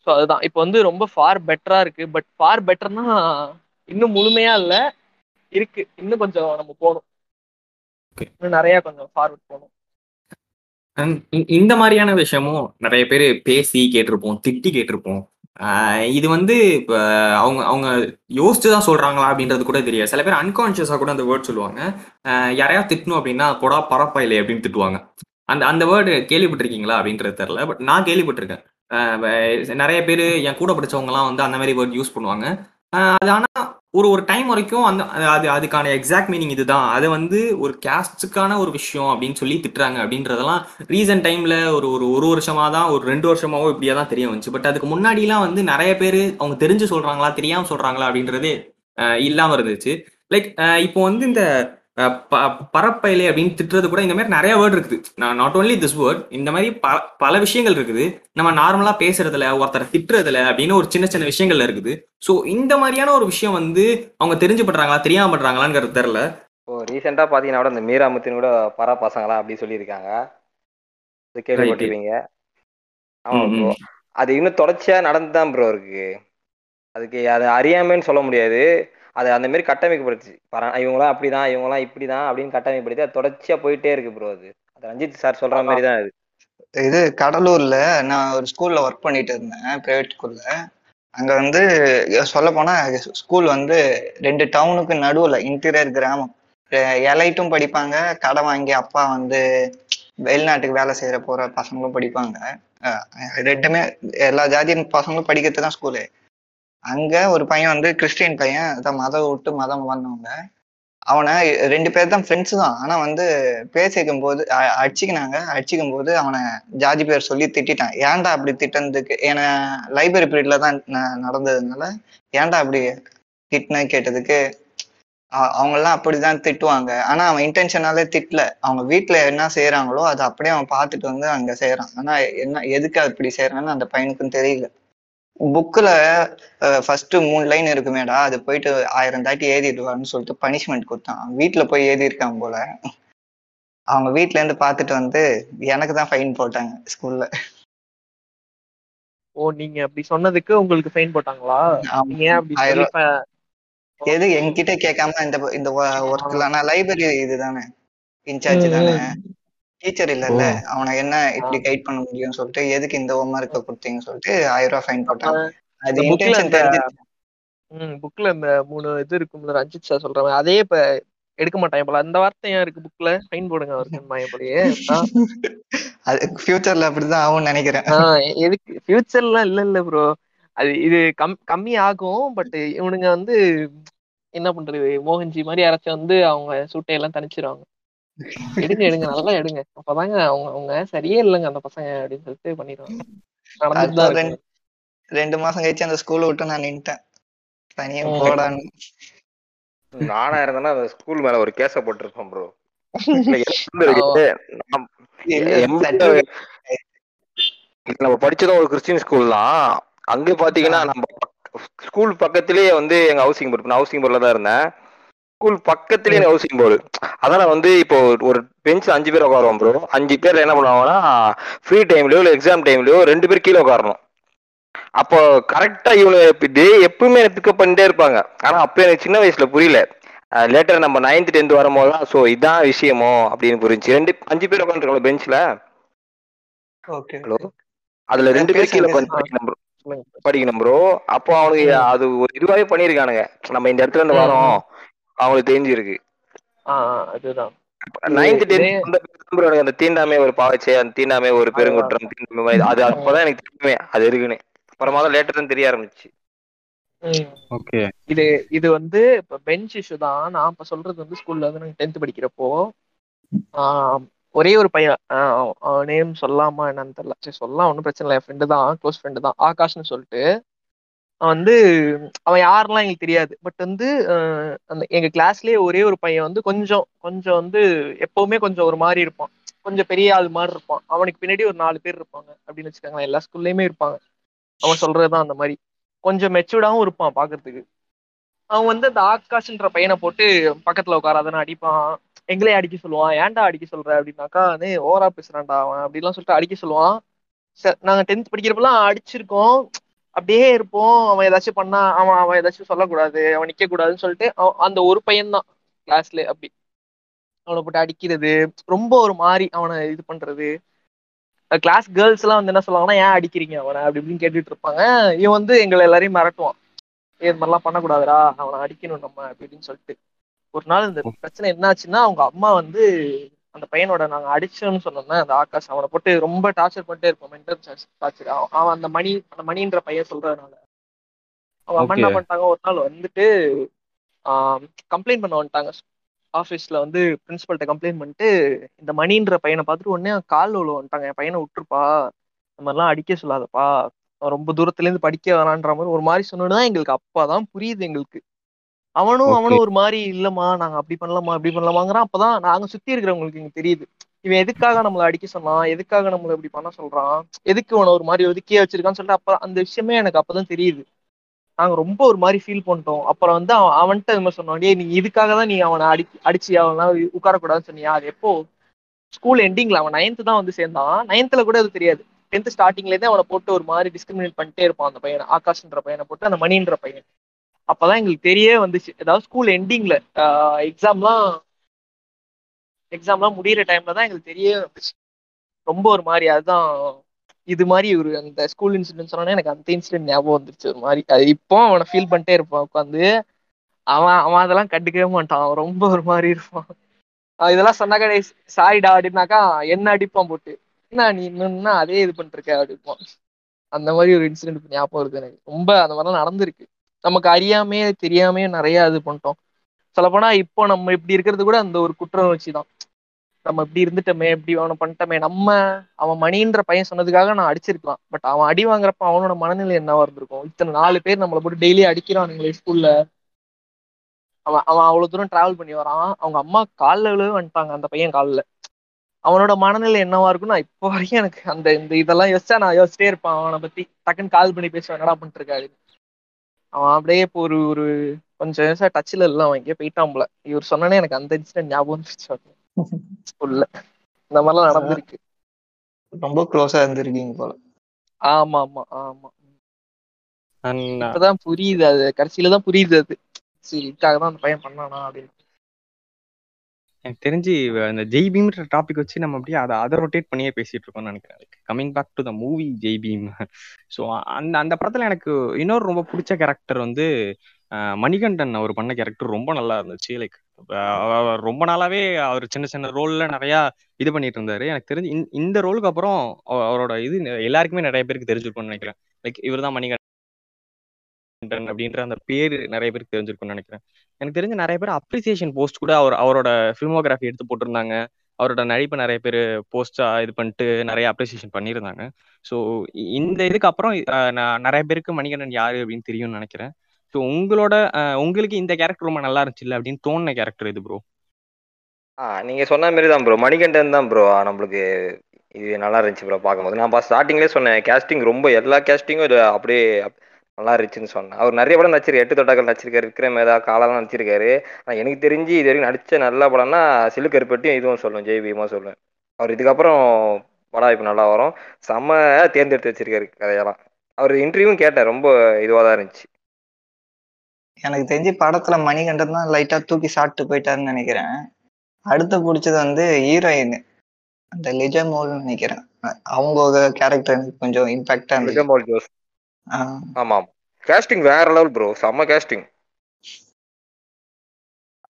ஸோ அதுதான் இப்போ ரொம்ப ஃபார் பெட்டரா இருக்கு. பட் ஃபார் பெட்டர்னா இன்னும் முழுமையா இல்ல இருக்கு, இன்னும் கொஞ்சம் நம்ம போகணும், இன்னும் நிறைய கொஞ்சம் ஃபார்வர்ட் போகணும். இந்த மாதிரியான விஷயமும் நிறைய பேர் பேசி கேட்டிருப்போம், திட்டி கேட்டிருப்போம். இது இப்போ அவங்க யோசிச்சுதான் சொல்றாங்களா அப்படின்றது கூட தெரியாது. சில பேர் அன்கான்ஷியஸா கூட அந்த வேர்ட் சொல்லுவாங்க. யாரையா திட்டணும் அப்படின்னா போடா பரப்பா இல்லை அப்படின்னு திட்டுவாங்க. அந்த வேர்டு கேள்விப்பட்டிருக்கீங்களா அப்படின்றது தெரியல, பட் நான் கேள்விப்பட்டிருக்கேன். நிறைய பேர் என் கூட படிச்சவங்கலாம் அந்த மாதிரி வேர்ட் யூஸ் பண்ணுவாங்க. அது ஆனால் ஒரு டைம் வரைக்கும் அதுக்கான எக்ஸாக்ட் மீனிங் இதுதான், அதை ஒரு கேஸ்டுக்கான ஒரு விஷயம் அப்படின்னு சொல்லி திட்டுறாங்க அப்படின்றதெல்லாம் ரீசன்ட் டைமில் ஒரு வருஷமாக தான், ஒரு 2 வருஷமாவோ இப்படியே தான் தெரிய வந்துச்சு. பட் அதுக்கு முன்னாடிலாம் நிறைய பேர் அவங்க தெரிஞ்சு சொல்கிறாங்களா தெரியாமல் சொல்கிறாங்களா அப்படின்றது இல்லாமல் இருந்துச்சு. இப்போ இந்த பரப்பயிலே அப்படின்னு திட்டுறது கூட இந்த மாதிரி நிறைய வேர்ட் இருக்குது. நான் நாட் ஓன்லி திஸ் வேர்ட், இந்த மாதிரி பல விஷயங்கள் இருக்குது நம்ம நார்மலாக பேசுறதுல, ஒருத்தரை திட்டுறதுல அப்படின்னு ஒரு சின்ன சின்ன விஷயங்கள்ல இருக்குது. ஸோ இந்த மாதிரியான ஒரு விஷயம் அவங்க தெரிஞ்சு பண்றாங்களா தெரியாம பண்றாங்களான்னு தெரியல. இப்போ ரீசெண்டா பாத்தீங்கன்னா கூட இந்த மீராமுத்தின் கூட பரா பசங்களா அப்படின்னு சொல்லியிருக்காங்க, கேள்விப்பட்டிருக்கீங்க. ஆமா ப்ரோ, அது இன்னும் தொடர்ச்சியா நடந்துதான் ப்ரோ இருக்கு. அதுக்கு அது அறியாமன்னு சொல்ல முடியாது, அது அந்த மாதிரி கட்டமைக்கப்படுச்சு. இவங்களாம் அப்படிதான் இவங்களாம் இப்படிதான் அப்படின்னு கட்டமைக்கப்படுது. அது தொடர்ச்சியா போயிட்டே இருக்கு ப்ரோ. அது ரஞ்சித் சார் சொல்ற மாதிரி தான். இது கடலூர்ல நான் ஒரு ஸ்கூல்ல ஒர்க் பண்ணிட்டு இருந்தேன், பிரைவேட் ஸ்கூல்ல. அங்க சொல்ல போனா ஸ்கூல் 2 டவுனுக்கு நடுவுல இன்டீரியர் கிராமம். எலைட்டும் படிப்பாங்க, கடை வாங்கி அப்பா வெளிநாட்டுக்கு வேலை செய்யற போற பசங்களும் படிப்பாங்க. ரெண்டுமே எல்லா ஜாதியின் பசங்களும் படிக்கிறது தான் ஸ்கூலு. அங்க ஒரு பையன் கிறிஸ்டியன் பையன், அதான் மதம் விட்டு மதம் வந்தவங்க. அவனை 2 பேர் தான் ஃப்ரெண்ட்ஸு தான். ஆனா பேசிக்கும் போது அடிச்சுக்கும் போது அவனை ஜாதி பேர் சொல்லி திட்டான். ஏன்டா அப்படி திட்டனதுக்கு ஏன்னா லைப்ரரி பீரியட்ல தான் நடந்ததுனால ஏன்டா அப்படி திட்டின கேட்டதுக்கு அவங்கெல்லாம் அப்படிதான் திட்டுவாங்க. ஆனா அவன் இன்டென்ஷனாலே திட்டல, அவங்க வீட்டுல என்ன செய்யறாங்களோ அது அப்படியே அவன் பார்த்துட்டு அங்க செய்யறான். ஆனா என்ன எதுக்கு அப்படி செய்யறான்னு அந்த பையனுக்கும் தெரியல. புக்கில் ஃபர்ஸ்ட் 3 லைன் இருக்குமேடா, அது போயிட்டு 1000 தாட்டி எழுதிடுவான்னு சொல்லிட்டு பனிஷ்மெண்ட் கொடுத்தான். வீட்டில் போய் எழுதியிருக்கான் போல. அவங்க வீட்டிலேருந்து பார்த்துட்டு எனக்கு தான் ஃபைன் போட்டாங்க ஸ்கூல்ல. ஓ, நீங்க அப்படி சொன்னதுக்கு உங்களுக்கு ஃபைன் போட்டாங்களா? எது என்கிட்ட கேட்காம இந்த ஒர்க்ல. நான் லைப்ரரி இதுதானே இன்சார்ஜ் தானே, டீச்சர் இல்லைல்ல, அவனை என்ன இப்படி கைட் பண்ண முடியும்னு சொல்லிட்டு எதுக்கு இந்த ஹோம் ஒர்க்க கொடுத்தீங்கன்னு சொல்லிட்டு 1000 ரூபாய் ஃபைன் போட்டாங்க. அது இன்டென்ஷன் தெரிஞ்சது. புக்ல இந்த 3 இது இருக்கும்ல ரஞ்சித் சார் சொல்ற மாதிரி, அதே இப்ப எடுக்க மாட்டாங்க போல. அந்த வார்த்தை ஏன் இருக்கு புக்ல, ஃபைன் போடுங்க அவருக்குலையே. அது ஃபியூச்சர்ல அப்படிதான் ஆகும் நினைக்கிறேன். எதுக்கு ஃபியூச்சர்லாம் இல்ல ப்ரோ, அது இது கம்மி ஆகும். பட் இவனுங்க என்ன பண்றது, மோகன்ஜி மாதிரி யாராச்சும் அவங்க சூட்டையெல்லாம் தனிச்சிருவாங்க. எடுங்க நல்லா எடுங்க, அப்பதாங்க அவங்க சரியே இல்லைங்க அந்த பசங்க அப்படின்னு சொல்லிட்டு பண்ணிடுவாங்க. 2 மாசம் கழிச்சு அந்த ஸ்கூல் விட்டு நான் நின்ட்டேன் தனியா போடான்னு. நானா இருந்தேன்னா அந்த ஸ்கூல் மேல ஒரு கேஸ போட்டிருப்பேன் ப்ரோ. நம்ம படிச்சதும் ஒரு கிறிஸ்டின் ஸ்கூல் தான். அங்க பாத்தீங்கன்னா நம்ம ஸ்கூல் பக்கத்திலேயே வந்து எங்க ஹவுசிங் போர்டு, நான் ஹவுசிங் போர்டில் தான் இருந்தேன், ஸ்கூல் பக்கத்துலேயே எங்க ஹவுசிங் போர்டு. அதனால வந்து இப்போ ஒரு பெஞ்ச் 5 பேர் உட்காருவோம் ப்ரோ. 5 பேர் என்ன பண்ணுவாங்கன்னா ஃப்ரீ டைம்லயோ இல்லை எக்ஸாம் டைம்லயோ 2 பேர் கீழே உட்காரணும். அப்போ கரெக்டா இவங்க டே எப்பவுமே பிக்கப் பண்ணிட்டே இருப்பாங்க. ஆனா அப்போ எனக்கு சின்ன வயசுல புரியல, லேட்டர் நம்ம 9th 10th வரும்போது தான் ஸோ இதான் விஷயமோ அப்படின்னு புரிஞ்சு. 5 பேர் உட்காந்துருக்கோம் பெஞ்ச்ல, ஹலோ, அதுல 2 பேர் கீழே உட்காந்து படிக்கணும் ப்ரோ. அப்போ அவனுக்கு அது ஒரு இதுவாகவே பண்ணியிருக்கானுங்க, நம்ம இந்த இடத்துல இருந்து வரோம் அவங்களுக்கு தெரிஞ்சிருக்கு. அதுதான் 9th 10th அந்த தீண்டாமே ஒரு பாவச்சே, அந்த தீண்டாமே ஒரு பெருங்குற்றம், தீண்டாமை, அது அப்பதான் எனக்கு தெரியுமே அது இருக்குன்னு. அப்புறமா தான் லேட்டர் தான் தெரிய ஆரம்பிச்சு. ஓகே, இது வந்து இப்போ பெஞ்ச் இஷ்யூ தான். நான் இப்போ சொல்றது வந்து ஸ்கூல்ல வந்து நாங்கள் 10th படிக்கிறப்போ ஒரே ஒரு பையன், அவன் நேம் சொல்லாமா என்னன்னு தெரியல, சரி சொல்லலாம் ஒன்றும் பிரச்சனை இல்லை, என் ஃப்ரெண்டு தான், க்ளோஸ் ஃப்ரெண்டு தான், ஆகாஷ்னு சொல்லிட்டு. அவன் வந்து அவன் யாரெல்லாம் எங்களுக்கு தெரியாது, பட் வந்து அந்த எங்கள் கிளாஸ்லேயே ஒரே ஒரு பையன் வந்து கொஞ்சம் வந்து எப்போவுமே கொஞ்சம் ஒரு மாதிரி இருப்பான், கொஞ்சம் பெரிய ஆள் மாதிரி இருப்பான். அவனுக்கு பின்னாடி ஒரு 4 பேர் இருப்பாங்க அப்படின்னு வச்சுக்கோங்களேன், எல்லா ஸ்கூல்லையுமே இருப்பாங்க. அவன் சொல்கிறது தான் அந்த மாதிரி கொஞ்சம் மெச்சூர்டாகவும் இருப்பான் பார்க்கறதுக்கு. அவன் வந்து அந்த ஆகாஷ்ன்ற பையனை போட்டு பக்கத்தில் உட்காராதானே அடிப்பான், எங்களே அடிக்க சொல்லுவான், ஏன்டா அடிக்க சொல்ற அப்படின்னாக்கா ஓரா பேசுறான்டா அவன் அப்படிலாம் சொல்லிட்டு அடிக்க சொல்லுவான். நாங்க 10th படிக்கிறப்பெல்லாம் அடிச்சிருக்கோம், அப்படியே இருப்போம். அவன் ஏதாச்சும் பண்ணா அவன் ஏதாச்சும் சொல்லக்கூடாது, அவன் நிக்க கூடாதுன்னு சொல்லிட்டு அந்த ஒரு பையன்தான் கிளாஸ்ல, அப்படி அவனை போட்டு அடிக்கிறது, ரொம்ப ஒரு மாதிரி அவனை இது பண்றது. கிளாஸ் கேர்ள்ஸ் எல்லாம் வந்து என்ன சொல்லுவாங்கன்னா, ஏன் அடிக்கிறீங்க அவனை அப்படி இப்படின்னு கேட்டுட்டு இருப்பாங்க. இவன் வந்து எங்களை எல்லாரையும் மிரட்டுவான், இது மாதிரிலாம் பண்ணக்கூடாதுடா, அவனை அடிக்கணும் நம்ம அப்படின்னு சொல்லிட்டு. ஒரு நாள் இந்த பிரச்சனை என்னாச்சுன்னா, அவங்க அம்மா வந்து அந்த பையனோட நாங்க அடிச்சோம்னு சொன்னோம்னா, அந்த ஆகாஷ் அவனை போட்டு ரொம்ப டார்ச்சர் பண்ணிட்டே இருப்போம், மென்டல் டார்ச்சர். அவன் அந்த மணின்ற பையன் சொல்றதுனால அவன் அம்மா என்ன பண்ணிட்டாங்க, ஒரு நாள் வந்துட்டு கம்ப்ளைண்ட் பண்ண வந்துட்டாங்க ஆஃபீஸ்ல, வந்து பிரின்சிபல்கிட்ட கம்ப்ளைண்ட் பண்ணிட்டு இந்த மணின்ற பையனை பார்த்துட்டு உடனே கால் உழுவ வந்துட்டாங்க, என் பையனை விட்டுருப்பா, இந்த மாதிரிலாம் அடிக்க சொல்லாதப்பா, ரொம்ப தூரத்துலேருந்து படிக்க வரான்ற மாதிரி ஒரு மாதிரி சொன்னோன்னா எங்களுக்கு அப்பாதான் புரியுது எங்களுக்கு. அவனும் ஒரு மாதிரி, இல்லம்மா நாங்க அப்படி பண்ணலாமா இப்படி பண்ணலாமாங்கிறான். அப்பதான் நாங்க சுத்தி இருக்கிறவங்களுக்கு இங்க தெரியுது, இவன் எதுக்காக நம்மளை அடிக்க சொன்னான், எதுக்காக நம்மளை இப்படி பண்ண சொல்றான், எதுக்கு இவனை ஒரு மாதிரி ஒதுக்கியே வச்சிருக்கான்னு சொல்லிட்டு அப்ப அந்த விஷயமே எனக்கு அப்பதான் தெரியுது. நாங்க ரொம்ப ஒரு மாதிரி ஃபீல் பண்ணிட்டோம். அப்புறம் வந்து அவன்கிட்ட இது மாதிரி சொன்னான், டேய் நீ இதுக்காக தான் நீ அவனை அடிச்சு அவனா உட்காரக்கூடாதுன்னு சொன்னியா, அது எப்போ ஸ்கூல் எண்டிங்ல, அவன் 9th தான் வந்து சேர்ந்தான், 9thல கூட அது தெரியாது, 10th ஸ்டார்டிங்லேயே அவனை போட்டு ஒரு மாதிரி டிஸ்கிரிமினேட் பண்ணிட்டே இருப்பான் அந்த பையனை, ஆகாஷ்ன்ற பையனை போட்டு, அந்த மணின்ற பையன். அப்பதான் எங்களுக்கு தெரிய வந்துச்சு, ஏதாவது ஸ்கூல் எண்டிங்ல எக்ஸாம்லாம் முடியற டைம்ல தான் எங்களுக்கு தெரிய வந்துச்சு, ரொம்ப ஒரு மாதிரி. அதுதான் இது மாதிரி ஒரு அந்த ஸ்கூல் இன்சிடென்ட் சொன்னோன்னே எனக்கு அந்த இன்சிடென்ட் ஞாபகம் வந்துருச்சு ஒரு மாதிரி. அது இப்போ அவனை ஃபீல் பண்ணிட்டே இருப்பான் உட்காந்து, அவன் அதெல்லாம் கண்டுக்கவே மாட்டான், அவன் ரொம்ப ஒரு மாதிரி இருப்பான். இதெல்லாம் சொன்னாக்கா சாரிடா அப்படின்னாக்கா என்ன அடிப்பான் போட்டு, என்ன நீ இன்னும்னா அதே இது பண்ணிருக்க அப்படிப்பான். அந்த மாதிரி ஒரு இன்சிடென்ட் ஞாபகம் இருக்கு எனக்கு, ரொம்ப அந்த மாதிரிலாம் நடந்திருக்கு. நமக்கு அறியாமையே தெரியாமையே நிறைய இது பண்ணிட்டோம். சொல்லப்போனா இப்போ நம்ம இப்படி இருக்கிறது கூட அந்த ஒரு குற்ற உணர்ச்சி தான், நம்ம இப்படி இருந்துட்டோமே, இப்படி அவனை பண்ணிட்டோமே, நம்ம அவன் மணின்ற பையன் சொன்னதுக்காக நான் அடிச்சிருக்கலாம், பட் அவன் அடி வாங்குறப்ப அவனோட மனநிலை என்னவா இருந்திருக்கும், இத்தனை 4 பேர் நம்மளை போட்டு டெய்லி அடிக்கிறானுங்களே ஸ்கூல்ல, அவன் அவ்வளவு தூரம் டிராவல் பண்ணி வரான், அவங்க அம்மா காலில் வந்துட்டாங்க அந்த பையன் காலில், அவனோட மனநிலை என்னவா இருக்கும்னா இப்போ வரைக்கும் எனக்கு அந்த இந்த இதெல்லாம் யோசிச்சா நான் யோசிச்சிட்டே இருப்பான். அவனை பத்தி டக்குன்னு கால் பண்ணி பேசுவேன், என்னடா பண்ணிட்டு இருக்காரு அவன், அப்படியே இப்போ ஒரு கொஞ்சம் விவசாயம் டச்சில் இல்லை, அவன் எங்கேயே போயிட்டான்ல. இவர் சொன்னே எனக்கு அந்த இன்சிடென்ட் ஞாபகம் வந்துருச்சு. ஸ்கூல்ல இந்த மாதிரிலாம் நடந்திருக்கு, ரொம்ப க்ளோஸா இருந்திருக்கீங்க போல. ஆமா ஆமா ஆமா, இப்பதான் புரியுது, அது கடைசியில தான் புரியுது, அது சரி இதுக்காக தான் அந்த பையன் பண்ணானா அப்படின்னு. எனக்கு தெரிஞ்சு இந்த ஜெய் பீம்ன்ற டாபிக் வச்சு நம்ம அப்படியே அதை ரொட்டேட் பண்ணியே பேசிட்டு இருக்கோம்னு நினைக்கிறேன். Coming back to the movie Jai Bhim. So அந்த படத்துல எனக்கு இன்னொரு ரொம்ப பிடிச்ச கேரக்டர் வந்து மணிகண்டன் அவர் பண்ண கேரக்டர் ரொம்ப நல்லா இருந்துச்சு. லைக் ரொம்ப நாளாவே அவர் சின்ன சின்ன ரோல்ல நிறையா இது பண்ணிட்டு இருந்தாரு. எனக்கு தெரிஞ்சு இந்த ரோலுக்கு அப்புறம் அவரோட இது எல்லாருக்குமே நிறைய பேருக்கு தெரிஞ்சிருக்கும்னு நினைக்கிறேன். லைக் இவர் தான் மணிகண்டன் அப்படின்ற அந்த பேரு நிறைய பேருக்கு தெரிஞ்சிருக்கும்னு நினைக்கிறேன். எனக்கு தெரிஞ்ச நிறைய பேர் அப்ரிசியேஷன் போஸ்ட் கூட அவரோட ஃபிலிமோகிராஃபி எடுத்து போட்டிருந்தாங்க, அவரோட நடிப்பு நிறைய பேர் போஸ்டா இது பண்ணிட்டு நிறைய அப்ரிசியேஷன் பண்ணியிருந்தாங்க. ஸோ இந்த இதுக்கு அப்புறம் நிறைய பேருக்கு மணிகண்டன் யாரு அப்படின்னு தெரியும்னு நினைக்கிறேன். ஸோ உங்களுக்கு இந்த கேரக்டர் ரொம்ப நல்லா இருந்துச்சு இல்லை அப்படின்னு தோணுன கேரக்டர் இது ப்ரோ? நீங்க சொன்ன மாதிரி தான் ப்ரோ, மணிகண்டன் தான் ப்ரோ நம்மளுக்கு இது நல்லா இருந்துச்சு ப்ரோ பார்க்கும்போது. நான் ஸ்டார்டிங்லேயே சொன்னேன் கேஸ்டிங் ரொம்ப எல்லா கேஸ்டிங்கும் இது அப்படியே நல்லா இருந்துச்சுன்னு சொன்னேன். அவர் நிறைய படம் நடிச்சிருக்காரு, எட்டு தொட்டாக்கள் நடிச்சிருக்காரு, விக்ரமேதா, காலாலாம் நடிச்சிருக்காரு. ஆனால் எனக்கு தெரிஞ்சு இது வரைக்கும் நடித்த நல்ல படம்னா சிலுக்கருப்பட்டியும் இதுவும் சொல்லுவேன், ஜெய் பீமா சொல்லுவேன். அவர் இதுக்கப்புறம் படம் இப்போ நல்லா வரும், செம்ம தேர்ந்தெடுத்து வச்சிருக்காரு கதையெல்லாம். அவர் இன்டர்வியூவும் கேட்டேன், ரொம்ப இதுவாக தான் இருந்துச்சு. எனக்கு தெரிஞ்சு படத்துல மணிகண்டன் தான் லைட்டாக தூக்கி சாப்பிட்டு போயிட்டாருன்னு நினைக்கிறேன். அடுத்து பிடிச்சது ஹீரோயின் அந்த லிஜமோல் நினைக்கிறேன், அவங்க கேரக்டர் எனக்கு கொஞ்சம் இம்பாக்டா இருந்துச்சு. ஆமா கேஸ்டிங் வேற லெவல் ப்ரோ, செம்ம கேஸ்டிங்,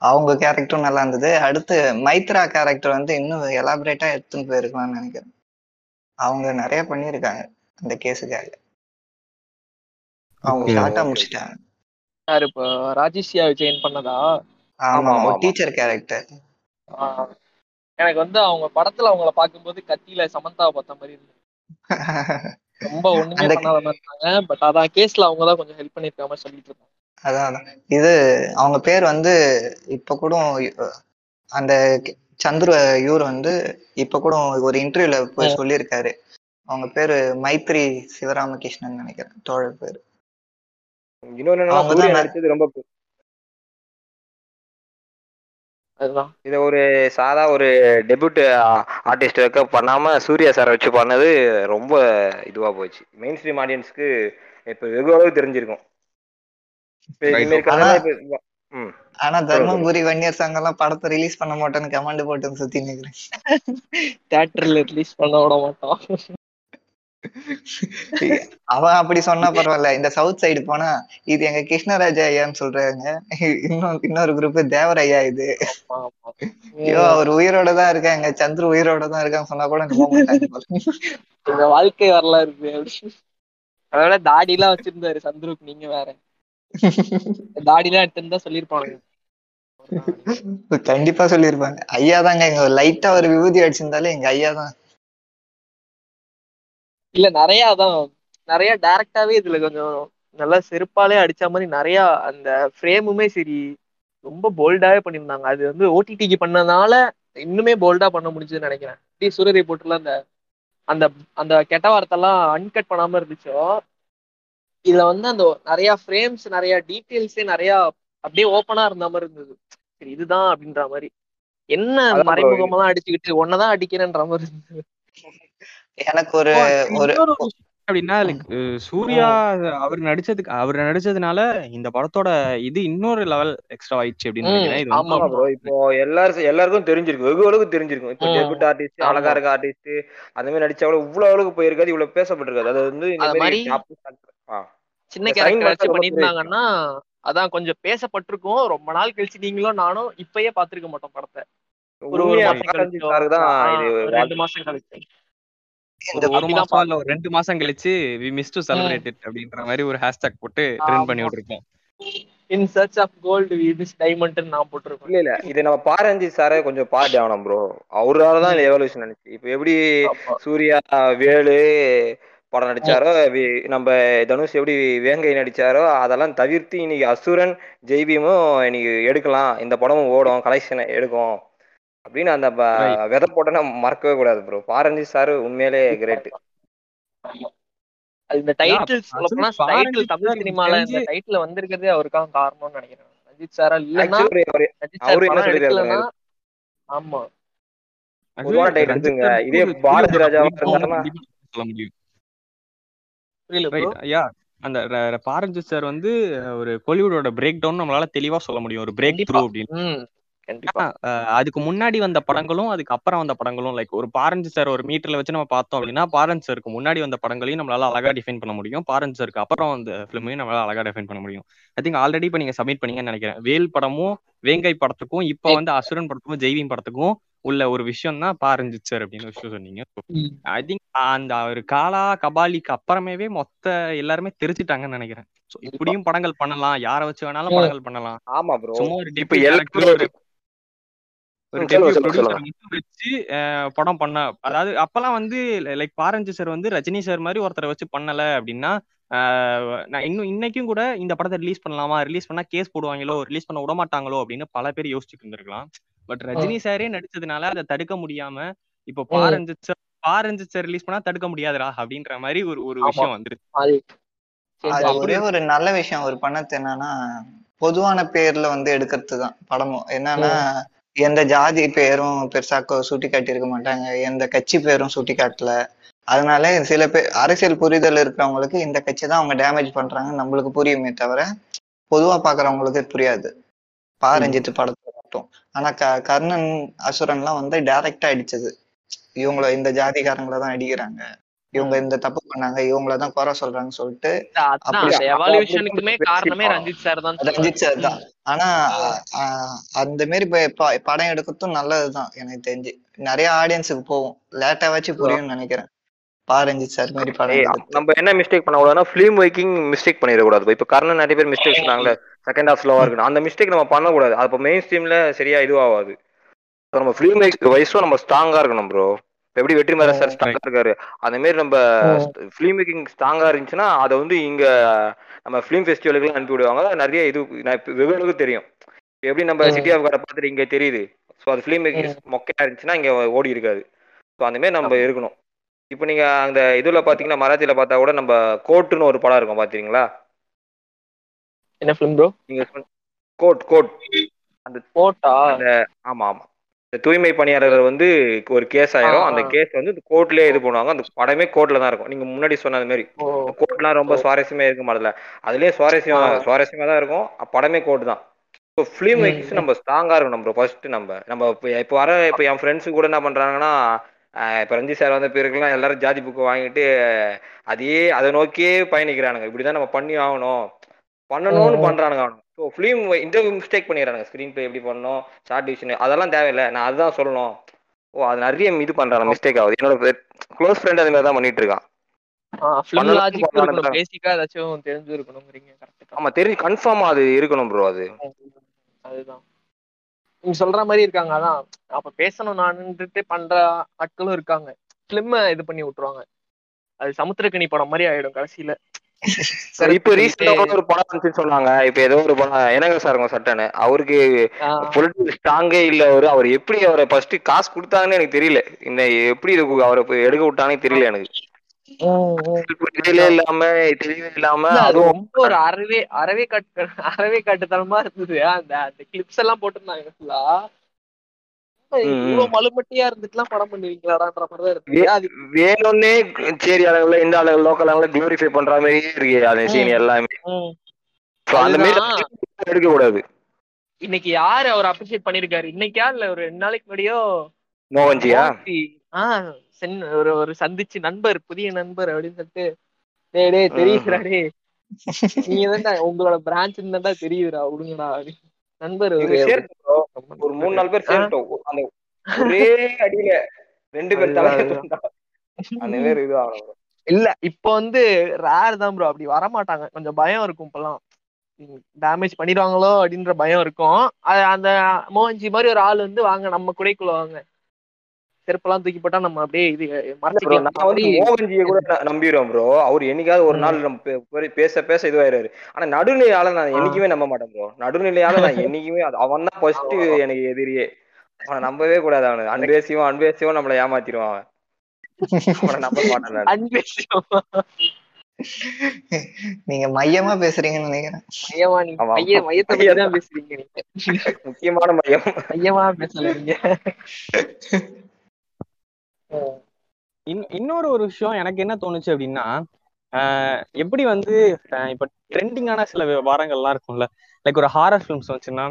அவங்க கேரக்டரும் நல்லா இருந்தது. அடுத்து மைத்ரா கேரக்டர் இன்னும் எலாபரேட்டா எடுத்துட்டு போயிருக்கலாம்னு நினைக்கிறேன். அவங்க நிறைய பண்ணியிருக்காங்க அந்த கேஸுக்காக, அவங்க ஷார்ட்டா முடிச்சிட்டாங்க. யார் இப்போ ராஜேஷியா விஜயன் பண்ணதா? ஆமா, டீச்சர் கேரக்டர். எனக்கு அவங்க படத்துல அவங்கள பாக்கும்போது கத்தியில சமந்தாவை பார்த்த மாதிரி இருந்துச்சு. ரொம்ப ஒண்ணுமே பண்ணாத மாதிரி இருந்தாங்க. பட் அதான் கேஸ்ல அவங்கதான் கொஞ்சம் ஹெல்ப் பண்ணிருக்க மாதிரி சொல்லிட்டு இருக்காங்க. அதான் இது அவங்க பேர் இப்ப கூட அந்த சந்திர யூர் இப்ப கூட ஒரு இன்டர்வியூல போய் சொல்லியிருக்காரு. அவங்க பேரு மைத்ரி சிவராமகிருஷ்ணன் நினைக்கிறேன், தோழர் பேரு. இன்னொன்னு ரொம்ப இத சாதா ஒரு டெபியூட் ஆர்டிஸ்ட் வைக்கப் பண்ணாம சூர்யா சாரை வச்சு பண்ணது ரொம்ப இதுவா போச்சு. மெயின் ஸ்ட்ரீம் ஆடியன்ஸ்க்கு இப்ப வெகு அளவு தெரிஞ்சிருக்கும். ஆனா தர்மபுரி வன்னியர் சங்கம்லாம் படத்தை ரிலீஸ் பண்ண மாட்டேன்னு கமெண்ட் போட்டு சுத்தி நிக்கிறேன். தியேட்டர்ல ரிலீஸ் பண்ண விட மாட்டோம். அவன் அப்படி சொன்னா பரவாயில்ல, இந்த சவுத் சைடு போனா இது எங்க கிருஷ்ணராஜ ஐயான்னு சொல்றாங்க, இன்னொரு குரூப் தேவர் ஐயா, இது அவர் உயிரோட தான் இருக்காங்க, சந்திர உயிரோட தான் இருக்கான்னு சொன்னா கூட இந்த வாழ்க்கை வரலாம் இருக்கு. அதோட தாடி எல்லாம் வச்சிருந்தாரு சந்துருக்கு, நீங்க வேற தாடி எல்லாம் எடுத்திருந்தா சொல்லிருப்பாங்க, கண்டிப்பா சொல்லிருப்பாங்க. ஐயா தாங்க எங்க லைட்டா ஒரு விபூதி அடிச்சிருந்தாலே எங்க ஐயா தான். இல்ல நிறைய நிறைய டைரக்டாவே இதுல கொஞ்சம் நல்லா செருப்பாலே அடிச்ச மாதிரி நிறைய அந்த ஃப்ரேமுமே சரி ரொம்ப போல்டாவே பண்ணியிருந்தாங்க. அது ஓடிடிக்கு பண்ணதுனால இன்னுமே போல்டா பண்ண முடிஞ்சதுன்னு நினைக்கிறேன். டி சூரிய ரிப்போர்ட்ல அந்த அந்த அந்த கெட்ட வார்த்தைலாம் அன்கட் பண்ணாம இருந்துச்சோ, இதுல அந்த நிறைய ஃப்ரேம்ஸ் நிறைய டீட்டெயில்ஸே நிறைய அப்படியே ஓப்பனா இருந்த மாதிரி இருந்தது. சரி இதுதான் அப்படின்ற மாதிரி, என்ன மறைமுகமெல்லாம் அடிச்சுக்கிட்டு ஒன்னதான் அடிக்கிறேன்ற மாதிரி இருந்தது. எனக்கு ஒரு அப்படின்னா சூர்யா அவர் நடிச்சதுனால இந்த படத்தோட இது இன்னொரு லெவல் எக்ஸ்ட்ரா ஆயிடுச்சு அப்படின்னு நினைக்கிறேன். இப்போ எல்லாருக்கும் தெரிஞ்சிருக்கும், வெகு அளவுக்கு தெரிஞ்சிருக்கும். இப்போ டெபியூட் ஆர்டிஸ்ட், அழகா இருக்க ஆர்டிஸ்ட், அந்த மாதிரி நடிச்சா அவ்வளவு இவ்வளவு அளவுக்கு போயிருக்காது, இவ்வளவு பேசப்பட்டிருக்காது. அது இந்த மாதிரி சின்ன கேரக்டர் பண்ணிருந்தாங்கன்னா அதான் கொஞ்சம் பேசப்பட்டிருக்கும். ரொம்ப நாள் கழிச்சு நீங்களும் நானும் இப்பயே பாத்துருக்க மாட்டோம் படத்தை, ஒரு மாசம் கழிச்சு சூர்யா வேலு படம் நடிச்சாரோ, நம்ம தனுஷ் எப்படி வேங்கை நடிச்சாரோ அதெல்லாம் தவிர்த்து இன்னைக்கு அசுரன், ஜெய்பீமும் இன்னைக்கு எடுக்கலாம், இந்த படமும் ஓடும், கலெக்ஷன் எடுக்கும் அப்படின்னு அந்த விதை போட்டோன்னா மறக்கவே கூடாது ப்ரோ. பாரஞ்சி சார் உண்மையிலே கிரேட். இந்த டைட்டில் சொல்லப்போனா டைட்டில் தமிழ் சினிமால இந்த டைட்டில் வந்திருக்கிறதே அவருக்காக காரணம்னு நினைக்கிறேன். அஜித் சாரா இல்லன்னா அவரு என்ன சொல்லிருக்காருன்னா, ஆமா ஒருவான டைட்டில் எடுத்துங்க, இதே பாரதி ராஜாவா இருந்தாருன்னா சொல்ல முடியும். புரியல, அந்த பாரஞ்சி சார் ஒரு கோலிவுடோட பிரேக் டவுன் நம்மளால தெளிவா சொல்ல முடியும், ஒரு பிரேக் த்ரூ அப்படின்னு. அதுக்கு முன்னாடி வந்த படங்களும் அதுக்கு அப்புறம் வந்த படங்களும் லைக் ஒரு பாரஞ்சி சார் ஒரு மீட்டர்ல வச்சு நம்ம பார்த்தோம் அப்படின்னா பாரஞ்சி சாருக்கு முன்னாடி வந்த படங்களையும் நம்மளால அழகா டிஃபைன் பண்ண முடியும், பாரஞ்சி சாருக்கு அப்புறம் அந்த பிலிமையும் நம்மளால அழகா டிஃபைன் பண்ண முடியும். ஐ திங்க் ஆல்ரெடி இப்ப நீங்க சப்மிட் பண்ணீங்கன்னு நினைக்கிறேன். வேல் படமும் வேங்கை படத்துக்கும் இப்ப அசுரன் படத்துக்கும் ஜெய்வீம் படத்துக்கும் உள்ள ஒரு விஷயம் தான் பாரஞ்சி சார் அப்படின்னு விஷயம் சொன்னீங்க. ஐ திங்க் அந்த ஒரு காலா கபாலிக்கு அப்புறமேவே மொத்த எல்லாருமே தெரிஞ்சுட்டாங்கன்னு நினைக்கிறேன். இப்படியும் படங்கள் பண்ணலாம், யார வச்சு வேணாலும் படங்கள் பண்ணலாம். ஆமா ப்ரோ, சும்மா ஒரு படம் பண்ண, அதாவது அப்பெல்லாம் லைக் பாரஞ்சி சார் ரஜினி சார் மாதிரி ஒருத்தரை வச்சு பண்ணல அப்படின்னா நான் இன்னும் இன்னைக்கும் கூட இந்த படத்தை ரிலீஸ் பண்ணலாமா, ரிலீஸ் பண்ணா கேஸ் போடுவாங்களோ, ரிலீஸ் பண்ண விட மாட்டாங்களோ அப்படின்னு பல பேர் யோசிச்சுட்டு இருந்திருக்கலாம். பட் ரஜினி சாரே நடிச்சதுனால அதை தடுக்க முடியாம இப்போ பாரஞ்சி சார் ஆரஞ்சு ரிலீஸ் பண்ணா தடுக்க முடியாதுடா அப்படின்ற மாதிரி ஒரு ஒரு விஷயம் வந்துருச்சு. ஒரு நல்ல விஷயம் ஒரு பணத்தை என்னன்னா பொதுவான பேர்ல வந்து எடுக்கிறதுதான் படமும். என்னன்னா எந்த ஜாதி பேரும் பெருசாக்க சுட்டி காட்டியிருக்க மாட்டாங்க, எந்த கட்சி பேரும் சுட்டி காட்டல. அதனால சில பேர் அரசியல் புரிதல் இருக்கிறவங்களுக்கு இந்த கட்சி தான் அவங்க டேமேஜ் பண்றாங்க நம்மளுக்கு புரியுமே தவிர பொதுவா பாக்குறவங்களுக்கு புரியாது பாரஞ்சித்து படத்துல மட்டும். ஆனா கர்ணன் அசுரன்லாம் வந்து டைரக்டா அடிச்சது, இவங்கள இந்த ஜாதிகாரங்களை தான் அடிக்கிறாங்க, இவங்க இந்த தப்பு பண்ணாங்க, இவங்களதான் குறை சொல்றாங்கன்னு சொல்லிட்டு ரஞ்சித் சார் தான். ஆனா அந்த மாரி படம் எடுக்கிறதும் நல்லதுதான். எனக்கு தெரிஞ்சு நிறைய ஆடியன்ஸுக்கு போகும், லேட்டாவாச்சு புரியும்னு நினைக்கிறேன். பாரஞ்சித் சார் மாதிரி படம் நம்ம என்ன மிஸ்டேக் பண்ணக்கூடாதுன்னா ஃபிலிம் மேக்கிங் மிஸ்டேக் பண்ணிடக்கூடாது. இப்ப கர்ணன் நிறைய பேர் மிஸ்டேக் சொன்னாங்களே, செகண்ட் ஹாஃப் ஸ்லோவா இருக்கணும், அந்த மிஸ்டேக் நம்ம பண்ணக்கூடாது. அப்ப மெயின் ஸ்ட்ரீம்ல சரியா இதுவாகாது. நம்ம ஃபிலிம் மேக்கிங் வைஸும் நம்ம ஸ்ட்ராங்கா இருக்கணும் ப்ரோ. எப்படி வெற்றிமாறன் சார் ஸ்ட்ராங்கா இருக்காரு, அந்த மாதிரி நம்ம ஃபிலிம் மேக்கிங் ஸ்ட்ராங்கா இருந்துச்சுன்னா அதை வந்து இங்க நம்ம ஃபிலிம் ஃபெஸ்டிவலுக்குலாம் அனுப்பி விடுவாங்க. நிறைய இது வெவ்வேறு தெரியும். எப்படி நம்ம சிட்டி ஆஃப் கார்டை பார்த்துட்டு இங்க தெரியுது, ஸோ அது ஃபிலிம் மேக்கிங் மொக்கையா இருந்துச்சுன்னா இங்க ஓடி இருக்காது. ஸோ அந்த மாதிரி நம்ம இருக்கணும். இப்போ நீங்க அந்த இதுல பாத்தீங்கன்னா மராத்தியில பார்த்தா கூட நம்ம கோட்டுன்னு ஒரு படம் இருக்கும் பாத்தீங்களா? என்ன ஃபிலிம் ப்ரோ நீங்க கோட் கோட் அந்த கோட்டா? ஆமா ஆமா, இந்த தூய்மை பணியாளர்கள் வந்து ஒரு கேஸ் ஆயிரும். அந்த கேஸ் வந்து கோர்ட்லயே இது பண்ணுவாங்க. அந்த படமே கோர்ட்ல தான் இருக்கும். நீங்க முன்னாடி சொன்ன மாதிரி கோர்ட்லாம் ரொம்ப சுவாரஸ்யமா இருக்க மாட்டல, அதுலயே சுவாரஸ்யமா தான் இருக்கும். படமே கோர்ட் தான். இப்போ ஃபிலிம் மேக்கிங்ஸ் நம்ம ஸ்ட்ராங்கா இருக்கும். நம்ம ஃபர்ஸ்ட் நம்ம இப்போ வர இப்போ என் ஃப்ரெண்ட்ஸு கூட என்ன பண்றாங்கன்னா, இப்போ ரஞ்சித் சார் வந்த பேருக்குலாம் எல்லாரும் ஜாதி புக்கு வாங்கிட்டு அதை நோக்கியே பயணிக்கிறானுங்க. இப்படிதான் நம்ம பண்ணி ஆகணும் பண்ணணும்னு பண்றானுங்க. ஸோ ஃபிலிம் இன்டர்வியூ மிஸ்டேக் பண்ணிடுறாங்க. ஸ்க்ரீன் பிளே எப்படி பண்ணணும், ஷார்ட் டிவிஷன் அதெல்லாம் தேவையில்லை, நான் அதுதான் சொல்லணும். ஓ அது நிறைய இது பண்றாங்க, மிஸ்டேக் ஆகுது. என்னோட க்ளோஸ் ஃப்ரெண்ட் அது மாதிரி தான் பண்ணிட்டு இருக்கான். ஆமா தெரிஞ்சு கன்ஃபார்மா அது இருக்கணும் ப்ரோ. அதுதான் நீங்க சொல்ற மாதிரி இருக்காங்க. அதான் அப்ப பேசணும் நான்ட்டு பண்ற ஆட்களும் இருக்காங்க. ஃபிலிம் இது பண்ணி விட்டுருவாங்க, அது சமுத்திரக்கணி படம் மாதிரி ஆயிடும் கடைசியில. இப்ப ரீசெண்டா ஒரு படம் வந்துச்சுன்னு சொன்னாங்க. இப்ப ஏதோ ஒரு படம் என்னங்க சார் இருக்கும் சட்டன்னு, அவருக்கு பொலிட்டிக்கல் ஸ்ட்ராங்கே இல்ல. அவர் எப்படி அவரை ஃபர்ஸ்ட் காசு கொடுத்தாங்கன்னு எனக்கு தெரியல. இந்த எப்படி அவரை எடுக்க விட்டாங்கன்னு தெரியல எனக்கு. இல்லாம தெளிவே இல்லாம அது ரொம்ப ஒரு அறவே காட்டுத்தனமா இருந்தது. அந்த கிளிப்ஸ் எல்லாம் போட்டுருந்தாங்க. வேணும்னே சரி அளவுல இந்த அளவு லோக்கல் அளவுல குளோரிஃபை பண்ற மாதிரியே இருக்கு அந்த சீன் எல்லாமே. எடுக்க கூடாது. இன்னைக்கு யாரு அவர் அப்ரிஷியேட் பண்ணிருக்காரு? இன்னைக்கா இல்ல ஒரு ரெண்டு நாளைக்கு முன்னாடியோ மோகன்ஜியா ஒரு சந்திச்சு நண்பர் புதிய நண்பர் அப்படின்னு சொல்லிட்டு டே தெரியுறாரு நீங்க தான்டா உங்களோட பிரான்ச் இருந்தா தெரியுதுடா விடுங்கடா அப்படின்னு நண்பர் ஒரு 3-4 பேர் சேர்த்தோம். அந்த ஒரே அடியில 2 பேர் தலையிட்டா அந்த வேற இது ஆகும் இல்ல. இப்போ வந்து ரேர் தான் ப்ரோ, அப்படி வர மாட்டாங்க. கொஞ்சம் பயம் இருக்கும். இப்பெல்லாம் டேமேஜ் பண்ணிடுவாங்களோ அப்படின்ற பயம் இருக்கும். அந்த மோகன்ஜி மாதிரி ஒரு ஆள் வந்து வாங்க நம்ம குடைக்குள்ள வாங்க செருப்பெல்லாம் தூக்கி போட்டா நம்ம அப்படியே இது மோகன்ஜியை கூட நம்பிடுவோம் ப்ரோ. அவர் என்னைக்காவது ஒரு நாள் நம்ம பேச பேச இதுவாயிடுவாரு. ஆனா நடுநிலையால நான் என்னைக்குமே நம்ப மாட்டேன் ப்ரோ. நடுநிலையால நான் என்னைக்குமே அவன் தான் ஃபர்ஸ்ட் எனக்கு எதிரியே. அவனை நம்பவே கூடாது. அவனு அன்பேசிவன் நம்மளை ஏமாத்திடுவான். அவன் நம்ப மாட்டான். அன்பேசிவன் நீங்க மையமா பேசுறீங்கன்னு நினைக்கிறேன். முக்கியமான மையம் மையமா பேசுறீங்க. இன்னொரு ஒரு விஷயம் எனக்கு என்ன தோணுச்சு அப்படின்னா, எப்படி வந்து இப்ப ட்ரெண்டிங்கான சில வாரங்கள்லாம் இருக்கும்ல, லைக் ஒரு ஹாரர் ஃபிலிம்ஸ் வந்துச்சுன்னா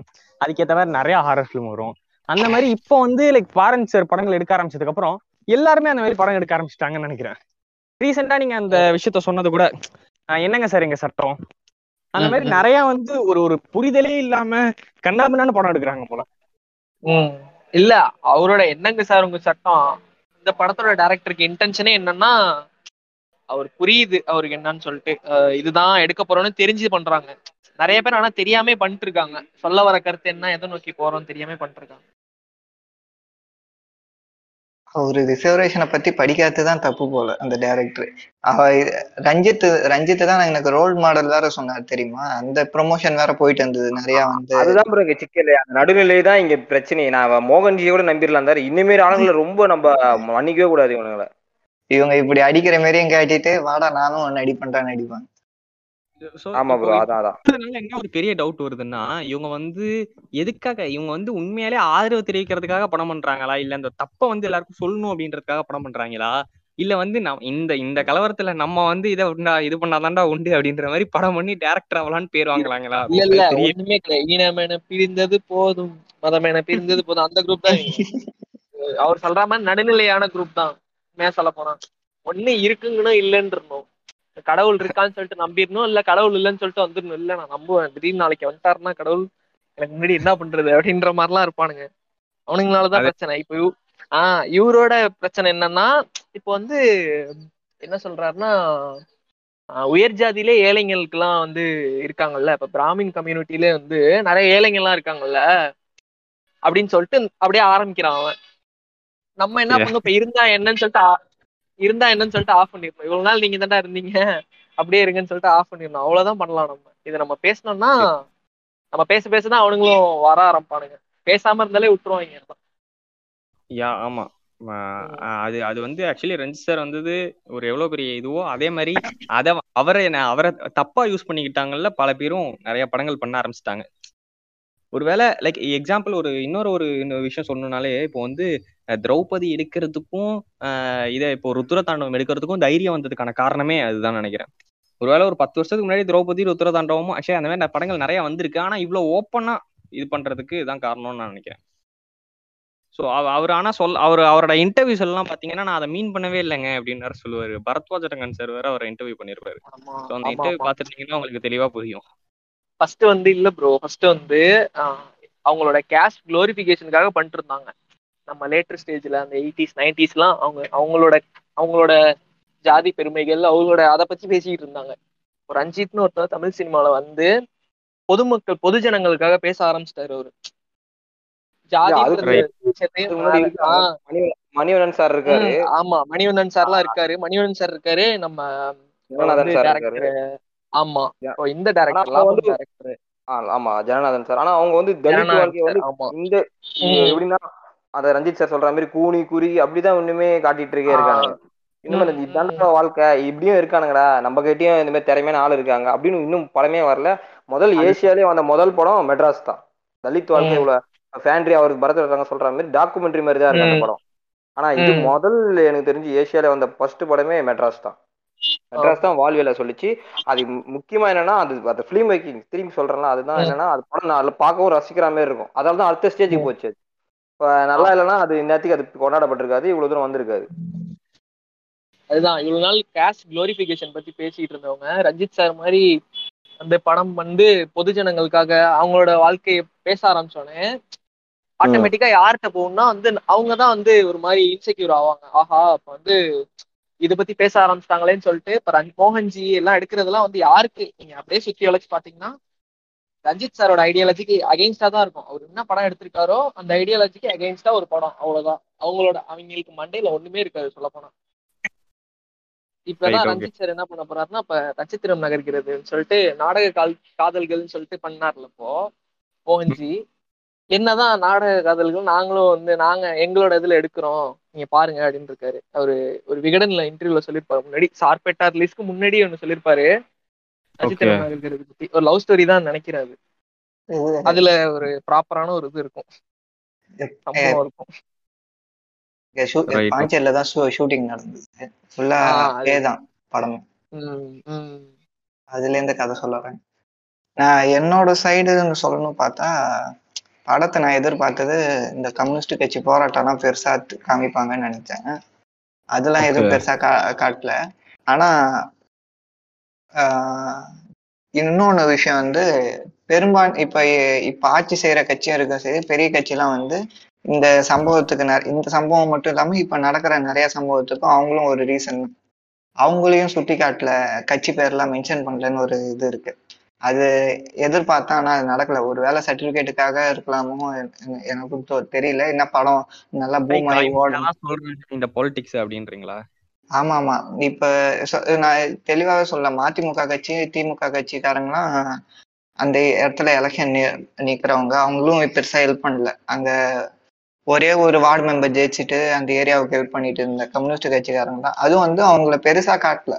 அதுக்கேற்ற மாதிரி நிறைய ஹாரர் ஃபிலிம் வரும். அந்த மாதிரி இப்போ வந்து லைக் பாரஞ்சித் சார் படங்கள் எடுக்க ஆரம்பிச்சதுக்கு அப்புறம் எல்லாருமே அந்த மாதிரி படம் எடுக்க ஆரம்பிச்சிட்டாங்கன்னு நினைக்கிறேன். ரீசெண்டா நீங்க அந்த விஷயத்த சொன்னது கூட என்னங்க சார் எங்க சட்டம் அந்த மாதிரி நிறைய வந்து ஒரு ஒரு புரிதலே இல்லாம கண்ணாபின்னான்னு படம் எடுக்கிறாங்க போல. இல்ல அவரோட என்னங்க சார் உங்க சட்டம் இந்த படத்தோட டைரக்டருக்கு இன்டென்ஷனே என்னன்னா அவர் புரியுது அவருக்கு என்னன்னு சொல்லிட்டு இதுதான் எடுக்க போறோம்னு தெரிஞ்சு பண்றாங்க நிறைய பேர். ஆனா தெரியாம பண்ணிட்டு இருக்காங்க. சொல்ல வர கருத்து என்ன எதை நோக்கி போறோம்னு தெரியாம பண்ணிட்டு இருக்காங்க. அவரு ரிசர்வேஷனை பத்தி படிக்காததுதான் தப்பு போல அந்த டைரக்டர். ரஞ்சித் தான் எனக்கு ரோல் மாடல் வேற சொன்னார் தெரியுமா? அந்த ப்ரொமோஷன் வேற போயிட்டு இருந்தது நிறைய வந்து. அதுதான் ப்ரோ இங்க சிக்கல், அந்த நடுநிலையே தான் இங்க பிரச்சனை. நான் மோகன்ஜியோட நம்பிடலாம் இருந்தாரு. இனிமேல் ஆளுங்களை ரொம்ப நம்ம மன்னிக்கவே கூடாது இவனுங்களை. இவங்க இப்படி அடிக்கிற மாதிரியும் காட்டிட்டு வாடா நானும் ஒன்னு அடிப்பேன்டான்னு அடிப்பாங்க. ஒரு பெரிய டவுட் வருதுன்னா, இவங்க வந்து எதுக்காக, இவங்க வந்து உண்மையாலே ஆதரவு தெரிவிக்கிறதுக்காக பணம் பண்றாங்களா, இல்ல இந்த தப்ப வந்து எல்லாருக்கும் சொல்லணும் அப்படின்றதுக்காக பணம் பண்றாங்களா, இல்ல வந்து இந்த கலவரத்துல நம்ம வந்து இதை இது பண்ணாதான்டா உண்டு அப்படின்ற மாதிரி படம் பண்ணி டைரக்டர் ஆகலான்னு பேர் வாங்கலாங்களா? ஒண்ணுமே கிடையாது. ஈனமேன பிரிந்தது போதும், மதமேன பிரிந்தது போதும், அந்த குரூப் தான் அவர் சொல்ற மாதிரி நடுநிலையான குரூப் தான். உண்மையா சொல்ல போனா ஒண்ணு இருக்குங்கன்னு இல்லைன்னு இருந்தோம், கடவுள் இருக்கான்னு சொல்லிட்டு நம்பிடணும், இல்ல கடவுள் இல்லைன்னு சொல்லிட்டு வந்துடணும். இல்ல நான் நம்புவேன், திடீர்னு நாளைக்கு வந்துட்டாருன்னா கடவுள் எனக்கு முன்னாடி என்ன பண்றது அப்படின்ற மாதிரிலாம் இருப்பானுங்க. அவனுங்களாலதான் பிரச்சனை. இப்ப இவரோட பிரச்சனை என்னன்னா, இப்ப வந்து என்ன சொல்றாருன்னா, உயர் ஜாதியிலே ஏழைங்களுக்கு எல்லாம் வந்து இருக்காங்கல்ல, இப்ப பிராமின் கம்யூனிட்டிலே வந்து நிறைய ஏழைகள் எல்லாம் இருக்காங்கல்ல அப்படின்னு சொல்லிட்டு அப்படியே ஆரம்பிக்கிறான் அவன். நம்ம என்ன பண்ண, இப்ப இருந்தா என்னன்னு சொல்லிட்டு ஆஃப் பண்ணிடணும். இவ்வளவு நாள் நீங்க தாண்டா இருந்தீங்க, அப்படியே இருங்கன்னு சொல்லிட்டு ஆஃப் பண்ணிடணும். அவ்வளவுதான் பண்ணலாம். நம்ம இதை நம்ம பேசணும்னா நம்ம பேசதான் அவனுங்களும் வர ஆரம்பிப்பானுங்க. பேசாம இருந்தாலே விட்டுருவாங்க. யா ஆமா, அது வந்து ஆக்சுவலி ரஞ்சித் சார் வந்தது ஒரு எவ்வளவு பெரிய இதுவோ அதே மாதிரி அவரை தப்பா யூஸ் பண்ணிக்கிட்டாங்கல்ல. பல பேரும் நிறைய படங்கள் பண்ண ஆரம்பிச்சிட்டாங்க. ஒருவேளை லைக் எக்ஸாம்பிள் இன்னொரு விஷயம் சொல்லணும்னாலே, இப்போ வந்து திரௌபதி எடுக்கிறதுக்கும் இதை இப்போ ருத்ரதாண்டவம் எடுக்கிறதுக்கும் தைரியம் வந்ததுக்கான காரணமே அதுதான் நினைக்கிறேன். ஒருவேளை ஒரு 10 வருஷத்துக்கு முன்னாடி திரௌபதி ருத்ரதாண்டவமும் ஆக்சுவலி அந்த மாதிரி படங்கள் நிறைய வந்திருக்கு. ஆனா இவ்வளவு ஓப்பனா இது பண்றதுக்கு இதுதான் காரணம்னு நான் நினைக்கிறேன். ஸோ அவர் ஆனால் அவரோட இன்டர்வியூஸ் எல்லாம் பார்த்தீங்கன்னா நான் அதை மீன் பண்ணவே இல்லைங்க அப்படின்னு சொல்லுவாரு. பரத்வாஜரங்கன் சார் வேற அவரை இன்டர்வியூ பண்ணிருப்பாரு. ஸோ அந்த இன்டர்வியூ பார்த்துட்டீங்கன்னா உங்களுக்கு தெளிவா புரியும். ஃபர்ஸ்ட் வந்து இல்ல ப்ரோ, ஃபர்ஸ்ட் வந்து அவங்களோட கேஸ்ட் குளோரிஃபிகேஷனுக்காக பண்ணிட்டு இருந்தாங்க. நம்ம லேட்டர் ஸ்டேஜ்ல அந்த 80s 90s அவங்களோட ஜாதி பெருமைகள் அவங்களோட அதை பத்தி பேசிக்கிட்டு இருந்தாங்க. ஒரு ரஞ்சித்னு ஒருத்தர் தமிழ் சினிமாவில வந்து பொதுஜனங்களுக்காக பேச ஆரம்பிச்சிட்டாரு அவரு. மணிவண்ணன் சார் இருக்காரு, ஆமா மணிவண்ணன் சார் எல்லாம் இருக்காரு. மணிவண்ணன் சார் இருக்காரு, நம்ம ஆமா இந்த டைரக்டர் ஆமா ஜனநாதன் சார். ஆனா அவங்க வந்து தலித் வாழ்க்கைய வந்து இந்த எப்படின்னா அத ரஞ்சித் சார் சொல்ற மாதிரி கூனி குறி அப்படிதான் இன்னுமே காட்டிட்டு இருக்கே இருக்காங்க. இன்னும் இதான வாழ்க்கை இப்படியும் இருக்கானுங்கடா, நம்ம கிட்டயும் இந்த மாதிரி திறமையான ஆள் இருக்காங்க அப்படின்னு இன்னும் படமே வரல. முதல் ஏசியாலே வந்த முதல் படம் மெட்ராஸ் தான். தலித் வாழ்க்கை இவ்வளவு ஃபேண்ட்ரி அவர் பரத்வாஜரங்க சொல்ற மாதிரி டாக்குமெண்ட்ரி மாதிரி தான் இருக்கு அந்த படம். ஆனா இது முதல் எனக்கு தெரிஞ்சு ஏசியால வந்த ஃபர்ஸ்ட் படமே மெட்ராஸ் தான் வாழ்வியல சொல்லிச்சு. அது முக்கியமா என்னன்னா அது ஃபிலிம் மேக்கிங் திரும்பி சொல்றேன்னா அதுதான் என்னன்னா அது படம் நல்லா பார்க்கவும் ரசிக்கிற மாதிரி இருக்கும். அதாலதான் அடுத்த ஸ்டேஜுக்கு போச்சு. அது இப்ப நல்லா இல்லைன்னா அது இந்நேரத்துக்கு அது கொண்டாடப்பட்டிருக்காது, இவ்வளவு தூரம் வந்திருக்காது. அதுதான் இவ்வளவு நாள் கேஸ்ட் குளோரிஃபிகேஷன் பத்தி பேசிட்டு இருந்தவங்க ரஞ்சித் சார் மாதிரி அந்த படம் வந்து பொதுஜனங்களுக்காக அவங்களோட வாழ்க்கையை பேச ஆரம்பிச்சோன்னே ஆட்டோமேட்டிக்கா யார்கிட்ட போகணும்னா வந்து அவங்கதான் வந்து ஒரு மாதிரி இன்செக்யூர் ஆவாங்க. ஆஹா இப்ப வந்து இதை பத்தி பேச ஆரம்பிச்சிட்டாங்களேன்னு சொல்லிட்டு இப்ப மோகன்ஜி எல்லாம் எடுக்கிறதுலாம் வந்து யாருக்கு நீங்க அப்படியே சுத்தி வளைச்சு பாத்தீங்கன்னா ரஞ்சித் சாரோட ஐடியாலஜிக்கு அகெயின்ஸ்டா தான் இருக்கும். அவர் என்ன படம் எடுத்திருக்காரோ அந்த ஐடியாலஜிக்கு அகெயின்ஸ்டா ஒரு படம், அவ்வளவுதான். அவங்களுக்கு மண்டையில ஒண்ணுமே இருக்காது சொல்ல போனா. இப்பதான் ரஞ்சித் சார் என்ன பண்ண போறாருன்னா இப்ப நட்சத்திரம் நகர்கிறதுன்னு சொல்லிட்டு நாடக காதல்கள்னு சொல்லிட்டு பண்ணார்ல. இப்போ மோகன்ஜி என்னதான் நாடக காதல்கள் நாங்களும் வந்து எங்களோட இதுல எடுக்கிறோம் நீங்க பாருங்க அப்படின்னு இருக்காரு. அவரு ஒரு விகடன்ல இன்டர்வியூல சொல்லிருப்பாரு முன்னாடி, சார்பேட்டா ரிலீஸ்க்கு முன்னாடி ஒண்ணு சொல்லிருப்பாரு நட்சத்திரம் நகர்கிறது பத்தி. ஒரு லவ் ஸ்டோரி தான் நினைக்கிறாரு. அதுல ஒரு ப்ராப்பரான ஒரு இது இருக்கும், சம்பவம் இருக்கும். அதுல இருந்து கதை சொல்லுறேன். நான் என்னோட சைடு சொல்லணும் பார்த்தா, படத்தை நான் எதிர்பார்த்தது இந்த கம்யூனிஸ்ட் கட்சி போராட்டம்லாம் பெருசா காமிப்பாங்கன்னு நினைச்சேன். அதெல்லாம் எதுவும் பெருசா காட்டல. ஆனா இன்னொன்னு விஷயம் வந்து இப்ப ஆட்சி செய்யற கட்சியும் இருக்க சரி, பெரிய கட்சியெல்லாம் வந்து இந்த சம்பவம் மட்டும் இல்லாம இப்ப நடக்கிற நிறைய சம்பவத்துக்கும் அவங்களும் ஒரு ரீசன். அவங்களையும் சுட்டி காட்டல, கட்சி பேர்லாம் மென்ஷன் பண்ணலன்னு ஒரு இது இருக்கு. அது எதிர்பார்த்தா ஆனா அது நடக்கல. ஒரு வேலை சர்டிபிகேட்டுக்காக இருக்கலாமோ எனக்கு தெரியல. என்ன படம் நல்லா பூம் ஆகி ஓடும் இந்த பாலிடிக்ஸ் அப்படின்றீங்களா? ஆமா இப்ப நான் தெளிவாக சொல்லலாம், அதிமுக கட்சி திமுக கட்சிக்காரங்களாம் அந்த இடத்துல எலெக்ஷன் நிக்கிறவங்க அவங்களும் பெருசா ஹெல்ப் பண்ணல. அங்க ஒரே ஒரு வார்டு மெம்பர் ஜெயிச்சுட்டு அந்த ஏரியாவுக்கு ஹெல்ப் பண்ணிட்டு இருந்த கம்யூனிஸ்ட் கட்சிக்காரங்க தான். அதுவும் வந்து அவங்கள பெருசா காட்டல,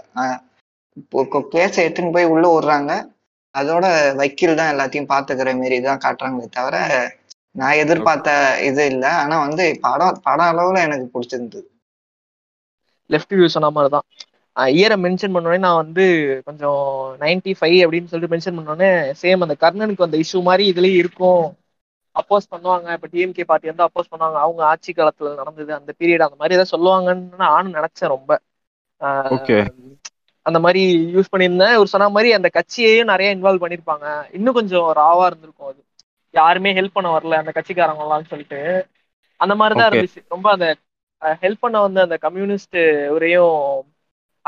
கேஸை எடுத்துன்னு போய் உள்ள விடுறாங்க, அதோட வக்கீல் தான் எல்லாத்தையும் பாத்துக்கிற மாரி தான் காட்டுறாங்களே தவிர நான் எதிர்பார்த்த இது இல்லை. ஆனா வந்து படம் அளவுல எனக்கு பிடிச்சிருந்தது. லெஃப்ட் வியூ சொன்ன மாதிரிதான் இயரை மென்ஷன் பண்ணோடனே நான் வந்து கொஞ்சம் 95 அப்படின்னு சொல்லிட்டு மென்ஷன் பண்ணோடனே சேம் அந்த கர்ணனுக்கு அந்த இஷ்யூ மாதிரி இதுலயும் இருக்கும். அப்போஸ் பண்ணுவாங்க, இப்போ டிஎம்கே பார்ட்டி வந்து அப்போஸ் பண்ணுவாங்க, அவங்க ஆட்சி காலத்துல நடந்தது அந்த பீரியட் அந்த மாதிரி ஏதாவது சொல்லுவாங்கன்னு நானும் நினைச்சேன். ரொம்ப அந்த மாதிரி யூஸ் பண்ணியிருந்தேன். ஒரு சொன்ன மாதிரி அந்த கட்சியையும் நிறைய இன்வால்வ் பண்ணியிருப்பாங்க, இன்னும் கொஞ்சம் ராவா இருந்திருக்கும். அது யாருமே ஹெல்ப் பண்ண வரல அந்த கட்சிக்காரங்களான்னு சொல்லிட்டு அந்த மாதிரிதான் இருந்துச்சு. ரொம்ப அந்த ஹெல்ப் பண்ண வந்து அந்த கம்யூனிஸ்ட் ஒரையும்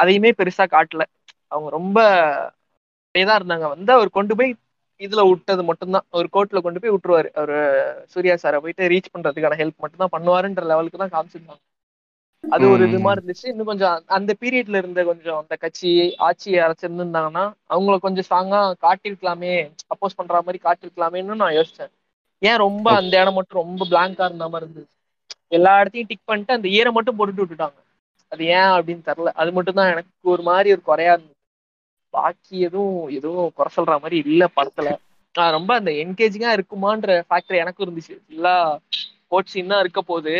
அதையுமே பெருசா காட்டல. அவங்க ரொம்ப அப்படியேதான் இருந்தாங்க. வந்து அவர் கொண்டு போய் இதுல விட்டது மட்டும்தான், ஒரு கோர்ட்ல கொண்டு போய் விட்டுருவாரு அவரு, சூர்யா சாரை போயிட்டு ரீச் பண்றதுக்கான ஹெல்ப் மட்டும் தான் பண்ணுவாருன்ற லெவலுக்கு தான் காமிச்சிருந்தாங்க. அது ஒரு இது மாதிரி இருந்துச்சு. இன்னும் கொஞ்சம் அந்த பீரியட்ல இருந்த கொஞ்சம் அந்த கட்சி ஆட்சியை அரைச்சிருந்துருந்தாங்கன்னா அவங்கள கொஞ்சம் ஸ்ட்ராங்கா காட்டிருக்கலாமே, அப்போஸ் பண்ற மாதிரி காட்டிருக்கலாமேன்னு நான் யோசிச்சேன். ஏன் ரொம்ப அந்த இடம் மட்டும் ரொம்ப பிளாங்கா இருந்த மாதிரி இருந்துச்சு. எல்லா இடத்தையும் டிக் பண்ணிட்டு அந்த ஈரை மட்டும் போட்டுட்டு விட்டுட்டாங்க. அது ஏன் அப்படின்னு தெரியல. அது மட்டும் தான் எனக்கு ஒரு மாதிரி ஒரு குறையா இருந்தது. பாக்கி எதுவும் குறை சொல்ற மாதிரி இல்லை படத்துல. ரொம்ப அந்த என்கேஜிங்கா இருக்குமான்ற ஃபேக்டர் எனக்கும் இருந்துச்சு. எல்லா கோட் சீன் தான் இருக்க போது,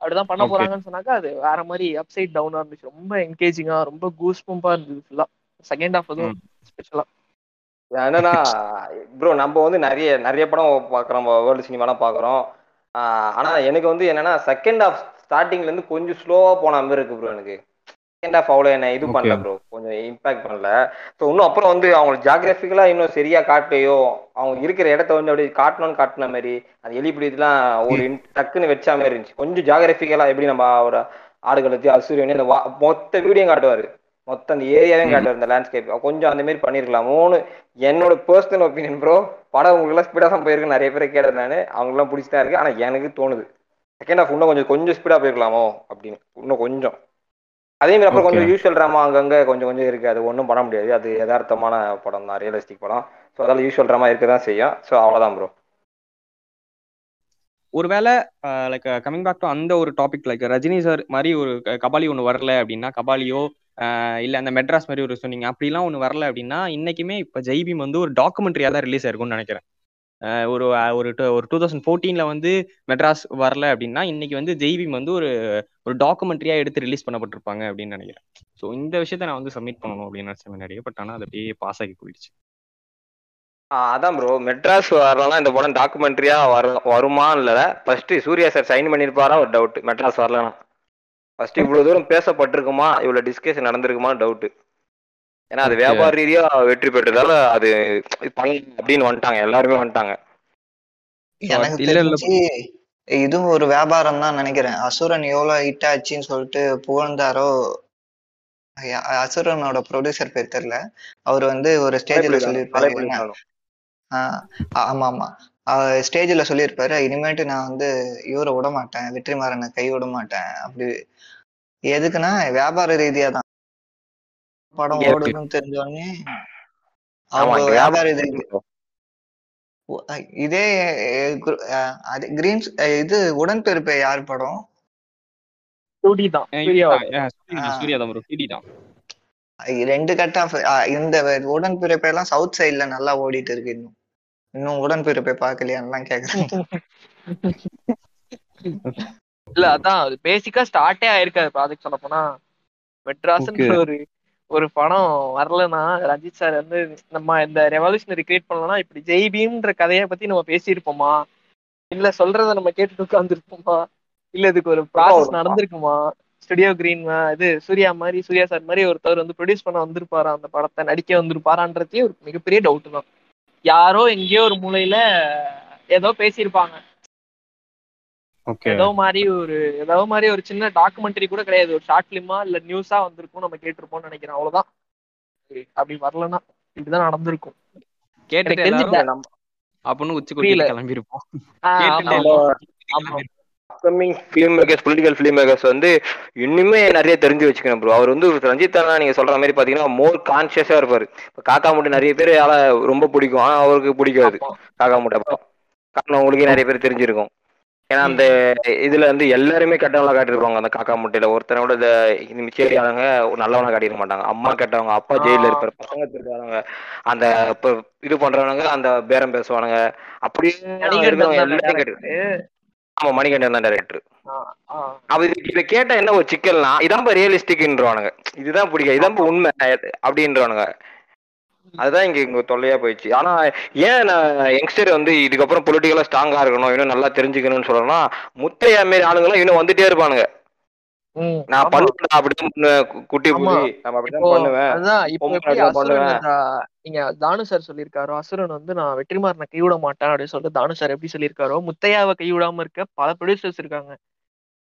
அப்படிதான் பண்ண போறாங்கன்னு சொன்னாக்கா அது வேற மாதிரி அப்சைட் டவுனா இருந்துச்சு. ரொம்ப என்கேஜிங்கா, ரொம்ப கூஸ் பம்பா இருந்தது ஃபுல்லா. செகண்ட் ஹாஃப் அதுவும் ஸ்பெஷலா. என்னன்னா ப்ரோ, நம்ம வந்து நிறைய படம் பாக்குறோம், வேர்ல்டு சினிமாலாம் பாக்குறோம். ஆனா எனக்கு வந்து என்னன்னா செகண்ட் ஹாஃப் ஸ்டார்டிங்ல இருந்து கொஞ்சம் ஸ்லோவா போன மாதிரி இருக்கு ப்ரோ. எனக்கு செகண்ட் ஹாஃப் அவ்வளோ என்ன இது பண்ணல ப்ரோ, கொஞ்சம் இம்பாக்ட் பண்ணல. ஸோ இன்னும் அப்புறம் வந்து அவங்க ஜியாகிராபிக்கலா இன்னும் சரியா காட்டையோ, அவங்க இருக்கிற இடத்த வந்து அப்படி காட்டின மாதிரி அந்த எலிபிடிலாம் ஒரு டக்குன்னு வச்சா மாதிரி இருந்துச்சு. கொஞ்சம் ஜியாகிராபிக்கலா எப்படி நம்ம ஒரு ஆடுகளுக்கு அசூரியனே அந்த மொத்த வீடியும் காட்டுவாரு, மொத்த அந்த ஏரியாவையும் காட்டுவார், இந்த லேண்ட்ஸ்கேப் கொஞ்சம் அந்த மாதிரி பண்ணிருக்கலாமோன்னு என்னோட பர்சனல் ஒப்பீனியன் ப்ரோ. படம் உங்களுக்குலாம் ஸ்பீடா தான் போயிருக்கு, நிறைய பேரை கேட்டேன் நான், அவங்களுக்குலாம் பிடிச்சிதான் இருக்கு. ஆனா எனக்கு தோணுது செகண்ட் ஹாஃப் இன்னும் கொஞ்சம் ஸ்பீடா போயிருக்கலாமோ அப்படின்னு. இன்னும் கொஞ்சம் அதே மாதிரி அப்புறம் கொஞ்சம் யூஷுவல் ட்ராமா அங்கங்க கொஞ்சம் இருக்கு. அது ஒன்றும் பண்ண முடியாது, அது யதார்த்தமான படம் தான், ரியலிஸ்டிக் படம். ஸோ அதால யூஷுவல் ட்ராமா இருக்கதான் செய்யும். ஸோ அவ்வளோதான் ப்ரோ. ஒருவேளை லைக் கமிங் பேக் டு அந்த ஒரு டாபிக், லைக் ரஜினி சார் மாதிரி ஒரு கபாலி ஒன்று வரல அப்படின்னா, கபாலியோ இல்லை அந்த மெட்ராஸ் மாதிரி ஒரு சொன்னீங்க அப்படிலாம் ஒன்று வரல அப்படின்னா, இன்னைக்குமே இப்போ ஜெய்பீம் வந்து ஒரு டாக்குமெண்ட்ரியாக தான் ரிலீஸ் ஆயிருக்கும்னு நினைக்கிறேன். ஒரு ஒரு 2014 வந்து மெட்ராஸ் வரல அப்படின்னா இன்னைக்கு வந்து ஜெய்பீம் வந்து ஒரு டாக்குமெண்ட்ரியா எடுத்து ரிலீஸ் பண்ணப்பட்டிருப்பாங்க அப்படின்னு நினைக்கிறேன். ஸோ இந்த விஷயத்த நான் வந்து சப்மிட் பண்ணணும் அப்படின்னு நினைச்சேன் முன்னாடியே, பட் ஆனால் அது அப்படியே பாஸ் ஆகி போயிடுச்சு. அதான் ப்ரோ, மெட்ராஸ் வரலாம் இந்த படம் டாக்குமெண்ட்ரியா வருமா இல்ல ஃபர்ஸ்ட் சூர்யா சார் சைன் பண்ணிருப்பாரா ஒரு டவுட். மெட்ராஸ் வரலாம் ஃபர்ஸ்ட் இவ்வளவு தூரம் பேசப்பட்டிருக்குமா, இவ்வளவு டிஸ்கஷன் நடந்திருக்குமா டவுட். ஏன்னா அது வியாபார ரீதியா வெற்றி பெற்றதால அது அப்படின்னு வந்துட்டாங்க, எல்லாருமே வந்துட்டாங்க. இதுவும் ஒரு வியாபாரம் தான் நினைக்கிறேன். அசுரன் எவ்வளவு ஹிட் ஆச்சுன்னு சொல்லிட்டு புகழ்ந்தாரோ, அசுரனோட ப்ரொடியூசர் பேர் தெரியல, அவர் வந்து ஒரு ஸ்டேஜ்ல சொல்லியிருப்பாரு. ஆமா ஆமா, ஸ்டேஜ்ல சொல்லியிருப்பாரு, இனிமேட்டு நான் வந்து இவரை விட மாட்டேன், வெற்றிமாறனை கை விட மாட்டேன். அப்படி எதுக்குன்னா வியாபார ரீதியா தான் படம் ஓடுதுன்னு தெரிஞ்சோடனே அவங்க வியாபார இதே இது உடன்பிறப்பு யார் படம் ரெண்டு கட் ஆஃப் இந்த உடன்பிறப்பை எல்லாம் சவுத் சைட்ல நல்லா ஓடிட்டு இருக்கு. இன்னும் உடன்பிறப்பை பாக்கலையான்லாம் கேக்குறேன். இல்ல அதான் பேசிக்கா ஸ்டார்ட்டே ஆயிருக்காது ப்ராஜெக்ட். சொல்ல போனா மெட்ராஸ்ன்ற ஒரு படம் வரலன்னா ரஞ்சித் சார் வந்து நம்ம இந்த ரெவல்யூஷனரி கிரியேட் பண்ணலன்னா இப்படி ஜெய்பீம்ன்ற கதையை பத்தி நம்ம பேசியிருப்போமா, இல்ல சொல்றத நம்ம கேட்டுட்டு உட்காந்துருப்போமா, இல்ல இதுக்கு ஒரு ப்ராசஸ் நடந்திருக்குமா, ஸ்டுடியோ கிரீன் இது சூர்யா மாதிரி சூர்யா சார் மாதிரி ஒருத்தர் வந்து ப்ரொடியூஸ் பண்ண வந்திருப்பாரா, அந்த படத்தை நடிக்க வந்திருப்பாரான்றதே ஒரு மிகப்பெரிய டவுட் தான். யாரோ எங்கேயோ ஒரு மூலையில ஏதோ பேசியிருப்பாங்க, ஏதோ மாதிரி ஒரு சின்ன டாக்குமெண்ட்ரி கூட கிடையாது, ஒரு ஷார்ட் பிலிமா இல்ல நியூஸா வந்திருக்கும், நம்ம கேட்டிருப்போம்னு நினைக்கிறேன். அவ்வளவுதான். அப்படி வரலன்னா இப்படிதான் நடந்திருக்கும். வந்து இன்னுமே நிறைய தெரிஞ்சு வச்சுக்கணும் ப்ரோ. அவர் வந்து ரஞ்சித் அண்ணா நீங்க சொல்ற மாதிரி பாத்தீங்கன்னா மோர் கான்சியஸா இருப்பாரு. காக்கா மூட்டை நிறைய பேர் ரொம்ப பிடிக்கும், ஆனா அவருக்கு பிடிக்காது காக்கா மூட்டை. காரணம் உங்களுக்கே நிறைய பேர் தெரிஞ்சிருக்கும். ஏன்னா அந்த இதுல வந்து எல்லாருமே கெட்டவங்களா காட்டிருப்பாங்க. அந்த காக்கா முட்டையில ஒருத்தரோட மிச்சேரியாளங்க நல்லவனா காட்டிட மாட்டாங்க. அம்மா கெட்டவங்க, அப்பா ஜெயில இருக்கிற பசங்க திருக்காரங்க, அந்த இது பண்றவனுங்க அந்த பேரம் பேசுவானுங்க. அப்படியே எல்லாரும் கேட்டு. ஆமா, மணிகண்டன் தான் டைரக்டர். இத கேட்ட என்ன ஒரு சிக்கல்னா, இதான் ரியலிஸ்டிக்ன்றானுங்க, இதுதான் பிடிக்கும், இதான் உண்மை அப்படின்றானுங்க. அதுதான் இங்க தொல்லையா போயிடுச்சு. ஆனா ஏன் யங்ஸ்டர் வந்து இதுக்கப்புறம் பொலிட்டிக்கலா ஸ்ட்ராங்கா இருக்கணும், இன்னும் நல்லா தெரிஞ்சுக்கணும்னு சொல்றேன்னா, முத்தையா மாரி ஆளுங்களும் இன்னும் வந்துட்டே இருப்பானுங்க. நான் பண்ணுவேன் அப்படின்னு குட்டி குட்டி நம்ம அப்படிதான் பண்ணுவேன். நீங்க தானு சார் சொல்லியிருக்காரோ, அசுரன் வந்து நான் வெற்றிமாறனை கைவிட மாட்டேன் அப்படின்னு சொல்லிட்டு தானு சார் எப்படி சொல்லியிருக்காரோ, முத்தையாவை கைவிடாம இருக்க பல ப்ரொடியூசர்ஸ் இருக்காங்க.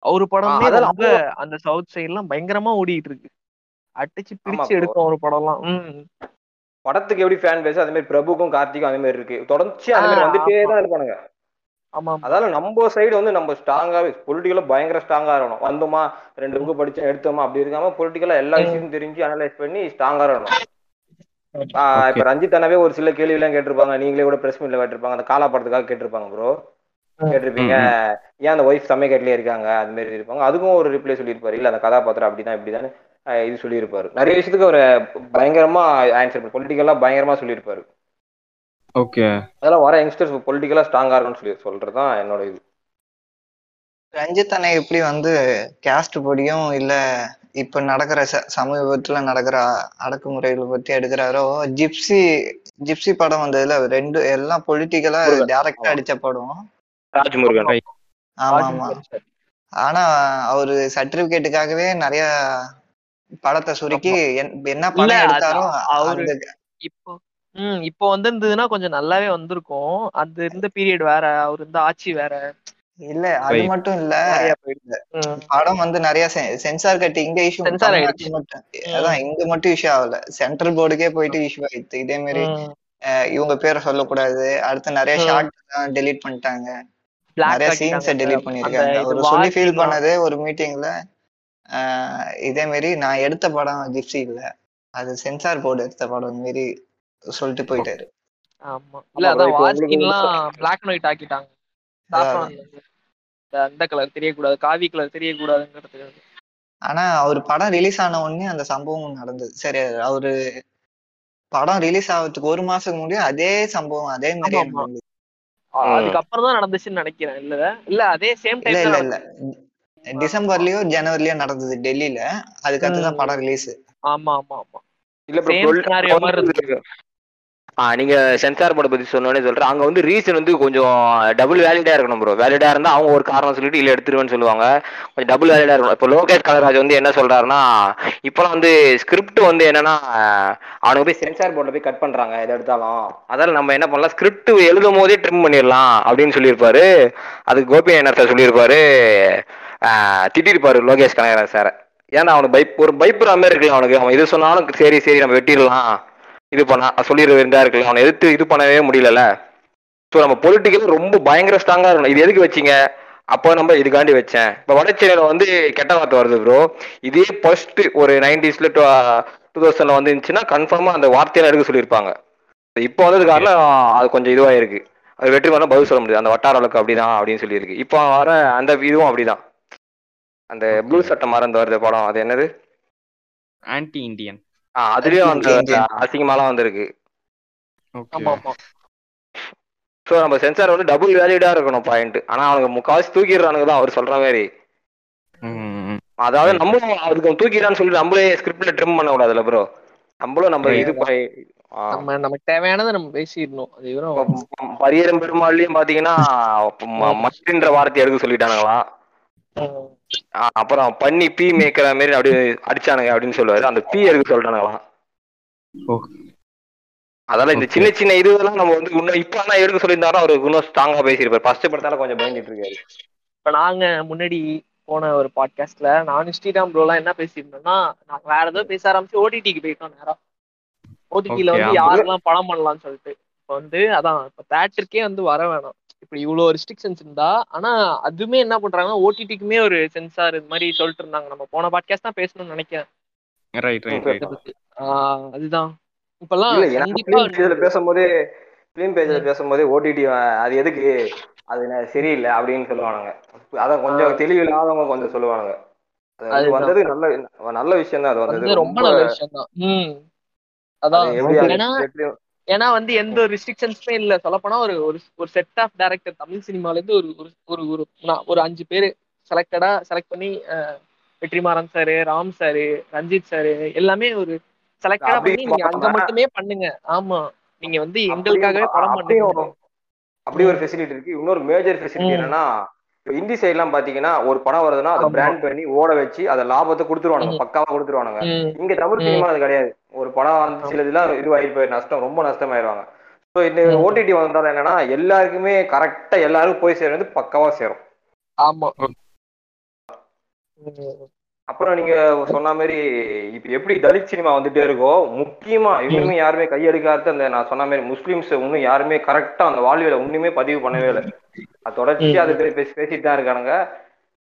அவரு படம் அந்த சவுத் சைட் எல்லாம் பயங்கரமா ஓடிட்டு இருக்கு, அடிச்சு பிரிச்சு எடுக்கும் ஒரு படம் எல்லாம். படத்துக்கு எப்படி ஃபேன் பேஸ் அதே மாதிரி பிரபுக்கும் கார்த்திக்கும் அதே மாதிரி இருக்கு, தொடர்ச்சி அதே மாதிரி வந்துட்டே தான் இருப்பானுங்க. ஆமா, அதால நம்ம சைடு வந்து நம்ம ஸ்ட்ராங்காவே பொலிட்டிக்கலா பயங்கர ஸ்ட்ராங்கா இருக்கணும். வந்தோமா ரெண்டு புக்கு படிச்சா எடுத்தோமா அப்படி இருக்காம பொலிட்டிக்கலா எல்லா விஷயத்தையும் தெரிஞ்சு அனலைஸ் பண்ணி ஸ்ட்ராங்கா இருக்கணும். இப்ப ரஞ்சித்தானாவே ஒரு சில கேள்வி எல்லாம் கேட்டிருப்பாங்க, நீங்களே கூட பிரஸ் மீட்ல கேட்டிருப்பாங்க, அந்த காலா படத்துக்காக கேட்டிருப்பாங்க ப்ரோ, கேட்டிருப்பீங்க ஏன் அந்த ஒய்ஃப் சமைக்கட்லயே இருக்காங்க அது மாதிரி இருப்பாங்க. அதுக்கும் ஒரு ரிப்ளை சொல்லியிருப்பாரு, இல்ல அந்த கதாபாத்திரம் அப்படிதான் இப்படிதான் இது சொல்லியிருப்பாரு. நிறைய விஷயத்துக்கு ஒரு பயங்கரமா ஆன்சர் பொலிட்டிக்கலா பயங்கரமா சொல்லியிருப்பாரு. ஓகே, அதெல்லாம் வர யங்ஸ்டர்ஸ் பொலிட்டிக்கலா ஸ்ட்ராங்கா இருக்கும்னு சொல்லி சொல்றதுதான் என்னோட இது. ரஞ்சித் அண்ணா எப்படி வந்து கேஸ்ட் படியும் இல்ல இப்ப நடக்கிற சமீபத்துல நடக்கிற அடக்குமுறைகள் பத்தி எடுக்கிறாரோ, ஜிப்சி படம் வந்ததுல ரெண்டு எல்லாம் பொலிட்டிக்கலா டைரக்டா அடிச்ச படம் ராஜ்முருகன். ஆமா ஆமா, ஆனா அவரு சர்டிபிகேட்டுக்காகவே நிறைய படத்தை சுருக்கி என்ன படம் எடுத்தாலும் அவரு இப்போ வந்திருந்ததுன்னா கொஞ்சம் நல்லாவே வந்திருக்கும். அந்த இருந்த பீரியட் வேற, அவர் இருந்த ஆட்சி வேற. இல்ல அது மட்டும் இல்ல, படம் வந்து நிறைய சென்சார் கட்டி இங்க இஷ்யூ மட்டும் அதான் இங்க மட்டும் இஷ்யூ ஆகல, சென்ட்ரல் போர்டுக்கே போயிட்டு இஷ்யூ ஆயிடுச்சு. இதே மாதிரி இவங்க பேரை சொல்லக்கூடாது, அடுத்து நிறைய ஷார்ட் டெலீட் பண்ணிட்டாங்க, நிறைய சீன்ஸை டெலீட் பண்ணிருக்காங்க. ஒரு சொல்லி ஃபீல் பண்ணதே ஒரு மீட்டிங்ல இதே மாதிரி நான் எடுத்த படம் ஜிப்சி இல்ல, அது சென்சார் போர்டு எடுத்த படம் மாரி சொல்லிட்டு போயிட்டாரு. ஆமா, இல்ல அதான் வாஸ்கின்லாம் black and white ஆக்கிட்டாங்க. அந்த கலர் தெரியக்கூடாது, காவி கலர் தெரியக்கூடாதுங்கிறது. ஆனா அவர் படம் ரிலீஸ் ஆன உடனே அந்த சம்பவம் நடந்தது. சரி, அவரு படம் ரிலீஸ் ஆகிறதுக்கு ஒரு மாசத்துக்கு முன்னாடி அதே சம்பவம் அதே மாதிரி அதுக்கப்புறம் தான் நடந்துச்சுன்னு நினைக்கிறேன். இல்ல இல்ல அதே சேம் டைம் இல்ல இல்ல டிசம்பர்லயோ ஜனவரிலயோ நடந்தது டெல்லியில, அதுக்கடுத்துதான் படம் ரிலீஸ். ஆமா ஆமா ஆமா, இல்ல ப்ரோ நீங்க சென்சார் போர்டு பத்தி சொன்னோன்னே சொல்றேன், அங்க வந்து ரீசன் வந்து கொஞ்சம் டபுள் வேலிடா இருக்கணும் ப்ரோ. வேலிடா இருந்தா அவங்க ஒரு காரணம் சொல்லிட்டு இல்ல எடுத்துருவேன்னு சொல்லுவாங்க, கொஞ்சம் டபுள் வேலிடா இருக்கணும். இப்போ லோகேஷ் கனகராஜ் வந்து என்ன சொல்றாருன்னா, இப்பெல்லாம் வந்து ஸ்கிரிப்ட் வந்து என்னன்னா அவனுக்கு போய் சென்சார் போர்டில் போய் கட் பண்றாங்க இதை எடுத்தாலும், அதால நம்ம என்ன பண்ணலாம் ஸ்கிரிப்ட் எழுதும் போதே ட்ரிம் பண்ணிடலாம் அப்படின்னு சொல்லியிருப்பாரு. அதுக்கு கோபி நாயனார் சார் சொல்லியிருப்பாரு, திட்டிருப்பாரு லோகேஷ் கனகராஜ் சார். ஏன்னா அவனுக்கு பயப்புற மாதிரி இருக்குல்ல, அவனுக்கு அவன் இது சொன்னாலும் சரி சரி நம்ம வெட்டிடலாம் இது பண்ண சொல்லிடுறதா இருக்குல்ல, அவனை எதிர்த்து இது பண்ணவே முடியல. ஸோ நம்ம பொலிட்டிக்கல் ரொம்ப பயங்கர ஸ்ட்ராங்கா இருக்கணும். இது எதுக்கு வச்சிங்க அப்போ நம்ம இதுக்காண்டி வச்சேன். இப்போ வடச்சென்னையில வந்து கெட்ட வார்த்தை வருது ப்ரோ, இதே ஃபர்ஸ்ட் ஒரு 90s 2000 வந்து இருந்துச்சுன்னா கன்ஃபார்மா அந்த வார்த்தையெல்லாம் எடுக்க சொல்லியிருப்பாங்க. இப்போ வந்தது காரணம் அது கொஞ்சம் இதுவாயிருக்கு, அது வெற்றி மாறலாம் பதில் சொல்ல முடியாது, அந்த வட்டார அளவுக்கு அப்படிதான் அப்படின்னு சொல்லியிருக்கு. இப்போ வர அந்த இதுவும் அப்படிதான், அந்த ப்ளூ சட்டை மறந்து வருது படம், அது என்னது ஆன்டி இண்டியன், அதுலயும் அந்த அசிங்கமாலாம் வந்திருக்கு. ஸோ நம்ம சென்சார் வந்து டபுள் வேலிடா இருக்கணும் பாயிண்ட். ஆனா அவங்க முக்கால்வாசி தூக்கிடுறானுங்க தான் அவர் சொல்ற மாதிரி. அதாவது நம்மளும் அதுக்கு தூக்கிடான்னு சொல்லிட்டு நம்மளே ஸ்கிரிப்ட்ல ட்ரிம் பண்ண கூடாதுல்ல ப்ரோ, நம்மளும் நம்ம இது நமக்கு தேவையானதை நம்ம பேசிடணும். பரியரும் பெருமாள்லயும் பாத்தீங்கன்னா மற்ற வார்த்தை எடுக்க சொல்லிட்டானுங்களா, அப்புறம் பண்ணி பீ மேய்க்கிற மாதிரி அப்படி அடிச்சானுங்க அப்படின்னு சொல்லுவாரு, அந்த பீ எடுக்க சொல்றானுங்களாம். அதெல்லாம் இந்த சின்ன சின்ன இதுலாம் நம்ம வந்து இன்னும் இப்ப ஆனா எடுக்க சொல்லியிருந்தாலும் அவரு இன்னும் ஸ்ட்ராங்கா பேசியிருப்பாரு. ஃபர்ஸ்ட் படத்தால கொஞ்சம் பயந்துட்டு இருக்காரு. இப்ப நாங்க முன்னாடி போன ஒரு பாட்காஸ்ட்ல நான் ஸ்ரீராம் ப்ரோ எல்லாம் என்ன பேசியிருந்தோம்னா, நாங்க வேற ஏதோ பேச ஆரம்பிச்சு ஓடிடிக்கு போயிட்டோம் நேரம். ஓடிடியில வந்து யாரெல்லாம் படம் பண்ணலாம்னு சொல்லிட்டு இப்ப வந்து அதான் இப்ப தேட்டருக்கே வந்து வர வேணும், இப்படி இவ்வளவு ரெஸ்ட்ரிக்ஷன்ஸ் இருந்தா. ஆனா அதுமே என்ன பண்றாங்கன்னா ஓடிடிக்குமே ஒரு சென்சார் இது மாதிரி சொல்லிட்டு இருந்தாங்க. நம்ம போன பாட்காஸ்ட் தான் பேசணும்னு நினைக்கிறேன். அதுதான் இப்பெல்லாம் பேசும்போதே ஓடிடி அது எதுக்கு அது சரியில்லை அப்படின்னு சொல்லுவானுங்க. அதான் கொஞ்சம் தெளிவு இல்லாதவங்க கொஞ்சம் சொல்லுவானுங்க. அது வந்தது நல்ல நல்ல விஷயம் தான். அது வந்தது ரொம்ப நல்ல விஷயம் தான். அதான் ஏன்னா வந்து எந்த ஒரு ரெஸ்ட்ரிக்ஷன்ஸுமே இல்லை. சொல்லப்போனா ஒரு ஒரு செட் ஆஃப் டைரக்டர் தமிழ் சினிமாலேருந்து ஒரு ஒரு 5 பேர் செலக்ட் பண்ணி Vetrimaaran sir, Ram sir, Ranjith sir எல்லாமே ஒரு செலக்டடா பண்ணி நீங்க அங்க மட்டுமே பண்ணுங்க. ஆமா, நீங்க வந்து எங்களுக்காகவே படம் பண்ணுங்க. அப்படி ஒரு ஃபெசிலிட்டி இருக்கு. இன்னொரு மேஜர் ஃபெசிலிட்டி என்னன்னா, இந்தி சைட் எல்லாம் பாத்தீங்கன்னா ஒரு படம் வருதுன்னா அதை பிராண்ட் பண்ணி ஓட வச்சு அதை லாபத்தை கொடுத்துருவானுங்க, பக்காவா கொடுத்துருவானுங்க. இங்க தமிழ் சினிமா அது கிடையாது. ஒரு படம் வந்து சில இதெல்லாம் இதுவாகி போய் நஷ்டம், ரொம்ப நஷ்டமாயிருவாங்க. ஸோ இந்த ஓடிடி வந்தாலும் என்னன்னா எல்லாருக்குமே கரெக்டா எல்லாரும் போய் சேர்றது பக்காவா சேரும். ஆமா, அப்புறம் நீங்க சொன்ன மாதிரி இப்ப எப்படி தலித் சினிமா வந்துட்டே இருக்கோ, முக்கியமா இன்னுமே யாருமே கையெடுக்காத அந்த நான் சொன்ன மாதிரி முஸ்லிம்ஸ் இன்னும் யாருமே கரெக்டா அந்த வாழ்வியல ஒண்ணுமே பதிவு பண்ணவே இல்லை. அது தொடர்ச்சியா அது பேசிட்டு தான் இருக்கானுங்க,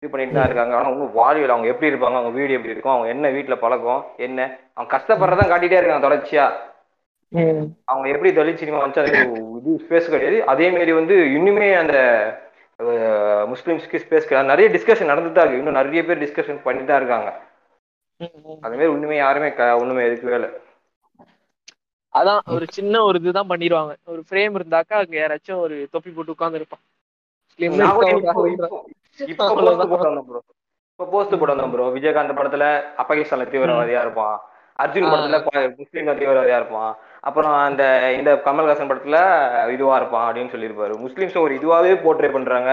இது பண்ணிட்டு தான் இருக்காங்க. ஆனா அவங்க வாழ்வியல் அவங்க எப்படி இருப்பாங்க, அவங்க வீடு எப்படி இருக்கும், அவங்க என்ன வீட்டுல பழக்கம் என்ன, அவங்க கஷ்டப்படுறதான் காட்டிட்டே இருக்காங்க தொடர்ச்சியா. அவங்க எப்படி தலித் சினிமா வந்துச்சு அது இது ஸ்பேஸ் கிடையாது. அதே மாதிரி வந்து இன்னுமே அந்த முஸ்லிம்ஸ்க்கு ஸ்பேஸ் கிடையாது. நிறைய டிஸ்கஷன் நடந்துதான் இருக்கு, இன்னும் நிறைய பேர் டிஸ்கஷன் பண்ணிட்டு தான் இருக்காங்க. அது மாதிரி ஒண்ணுமே யாருமே ஒண்ணுமே இருக்கவே இல்லை. அதான் ஒரு சின்ன ஒரு இதுதான் பண்ணிடுவாங்க. ஒரு ஃப்ரேம் இருந்தாக்கா அங்க யாராச்சும் ஒரு தொப்பி போட்டு உட்கார்ந்து இருப்பான். இப்ப போஸ்ட் போட வந்தோம் ப்ரோ. விஜயகாந்த் படத்துல பாகிஸ்தான்ல தீவிரவாதியா இருப்பான், அர்ஜுன் படத்துல முஸ்லீம்ல தீவிரவாதியா இருப்பான், அப்புறம் அந்த இந்த கமல்ஹாசன் படத்துல இதுவா இருப்பான் அப்படின்னு சொல்லியிருப்பாரு. முஸ்லிம்ஸ் ஒரு இதுவாவே போர்ட்ரே பண்றாங்க.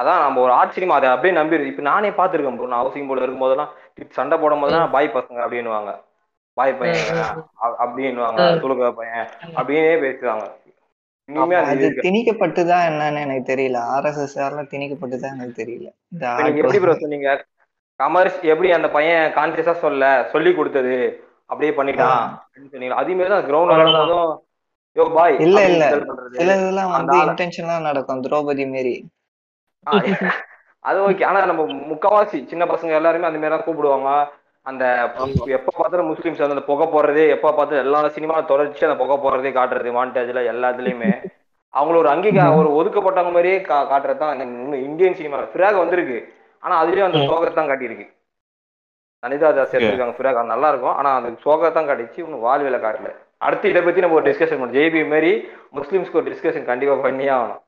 அதான் நம்ம ஒரு ஆர்ட் சினிமா அதை அப்படியே நம்பிடுது. இப்ப நானே பாத்துருக்கேன் ப்ரோ. நான் ஹவுசிங் போர்டு இருக்கும் போதெல்லாம் சண்டை போடும் போதெல்லாம் பாய் பசங்க அப்படின்னுவாங்க, பாய் பையன் அப்படின்னுவாங்க, துளுக்க பையன் அப்படின்னே பேசுவாங்க. திணிக்கப்பட்டுதான் என்னன்னு எனக்கு தெரியல. ஆர்எஸ்எஸ் திணிக்கப்பட்டுதான் எனக்கு தெரியல. எப்படி ப்ரோ சொன்னீங்க கமர்ஸ் எப்படி அந்த பையன் கான்சியஸா சொல்லி கொடுத்தது அப்படியே பண்ணிட்டான் அப்படின்னு சொன்னீங்க. அதே மாதிரி தான் கிரவுண்ட் விளையாடும் யோ பாய் இல்ல இல்ல சில இதெல்லாம் வந்து இன்டென்ஷனா நடக்கும். திரௌபதி மாரி அது ஓகே. ஆனா நம்ம முக்காவாசி சின்ன பசங்க எல்லாருமே அந்த மாதிரி தான் கூப்பிடுவாங்க. அந்த எப்ப பார்த்தாலும் முஸ்லிம்ஸ் அந்த புகை போடுறதே, எப்ப பார்த்தாலும் எல்லா சினிமாவும் தொடர்ச்சி அந்த புகை போடுறதே காட்டுறது, மான்டேஜ்ல எல்லாத்துலயுமே அவங்கள ஒரு ஒரு ஒதுக்கப்பட்டவங்க மாதிரியே காட்டுறதுதான் இந்தியன் சினிமா. ஃபிராக் வந்திருக்கு, ஆனா அதுலயும் அந்த சோகத்தான் காட்டியிருக்கு. அனிதாதாஸ் எடுத்துருக்காங்க ஃபிராக், அது நல்லா இருக்கும். ஆனா அந்த சோகத்தான் காட்டிச்சு, இன்னும் வாழ்வில காட்டல. அடுத்து இதை பத்தி நம்ம ஒரு டிஸ்கஷன் பண்ணோம். ஜேபி மாரி முஸ்லிம்ஸ்க்கு ஒரு டிஸ்கஷன் கண்டிப்பா பண்ணியே ஆகணும்.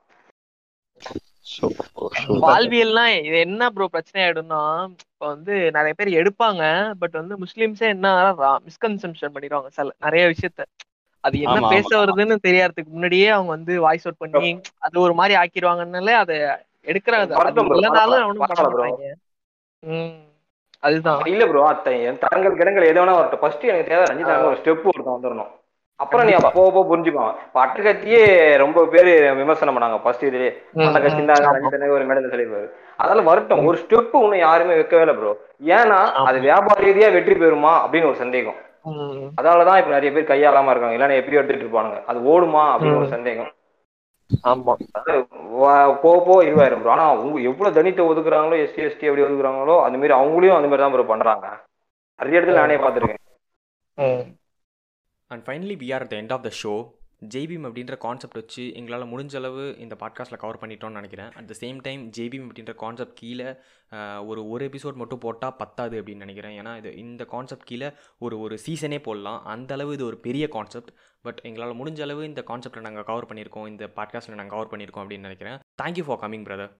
வாழ்வியல்னா இது என்ன ப்ரோ பிரச்சனை ஆயிடும்னா, இப்ப வந்து நிறைய பேர் எடுப்பாங்க, பட் வந்து முஸ்லிம்ஸே என்ன மிஸ்கன்செப்ஷன் பண்ணிடுவாங்க சில நிறைய விஷயத்த. அது என்ன பேச வருதுன்னு தெரியறதுக்கு முன்னாடியே அவங்க வந்து வாய்ஸ் அவுட் பண்ணி அது ஒரு மாதிரி ஆக்கிடுவாங்கனால அதை எடுக்கிறாங்க. அதுதான் இல்ல ப்ரோ. தரங்கள் கிடங்கள் எது வேணா வரட்டும், ஃபர்ஸ்ட் எனக்கு தேவை ரஞ்சித் ஒரு ஸ்டெப் ஒருத்தன் வந்துடணும். அப்புறம் நீ அப்போ புரிஞ்சுப்பான். இப்ப அட்டக்கத்தியே ரொம்ப பேரு விமர்சனம் பண்ணாங்க ஃபர்ஸ்ட் இதுலயே. ஒரு மேடல சொல்லிப்பாரு, அதனால வரட்டும். ஒரு ஸ்டெப் ஒன்னும் யாருமே வைக்கவே இல்லை ப்ரோ. ஏன்னா அது வியாபார ரீதியா வெற்றி பெறுமா அப்படின்னு ஒரு சந்தேகம். அதனாலதான் இப்ப நிறைய பேர் கையாளாம இருக்காங்க. இல்லன்னா எப்படி எடுத்துட்டு இருப்பானுங்க, அது ஓடுமா அப்படின்னு ஒரு சந்தேகம். ஆமா, போப்போ இதுவாயிரும் ப்ரோ. ஆனா எவ்வளவு தனித்தை ஒதுக்குறாங்களோ, எஸ்டி எஸ்டி எப்படி ஒதுக்குறாங்களோ அந்த மாதிரி அவங்களையும் அந்த மாதிரி தான் ப்ரோ பண்றாங்க. நிறைய இடத்துல நானே பாத்துருக்கேன். And finally we are at the end of the show. JBM அப்படின்ற கான்செப்ட் வச்சு எங்களால் முடிஞ்ச அளவு இந்த பாட்காஸ்ட்டில் கவர் பண்ணிட்டோம்னு நினைக்கிறேன். At the same time JBM அப்படின்ற கான்செப்ட் கீழே ஒரு எபிசோட் மட்டும் போட்டால் பத்தாது அப்படின்னு நினைக்கிறேன். ஏன்னா இது இந்த கான்செப்ட் கீழே ஒரு சீசனே போடலாம், அந்தளவு இது ஒரு பெரிய கான்செப்ட். பட் எங்களால் முடிஞ்ச அளவு இந்த கான்செப்டை நாங்கள் கவர் பண்ணியிருக்கோம், இந்த பாட்காஸ்ட்டில் நாங்கள் கவர் பண்ணியிருக்கோம் அப்படின்னு நினைக்கிறேன். Thank you for coming brother.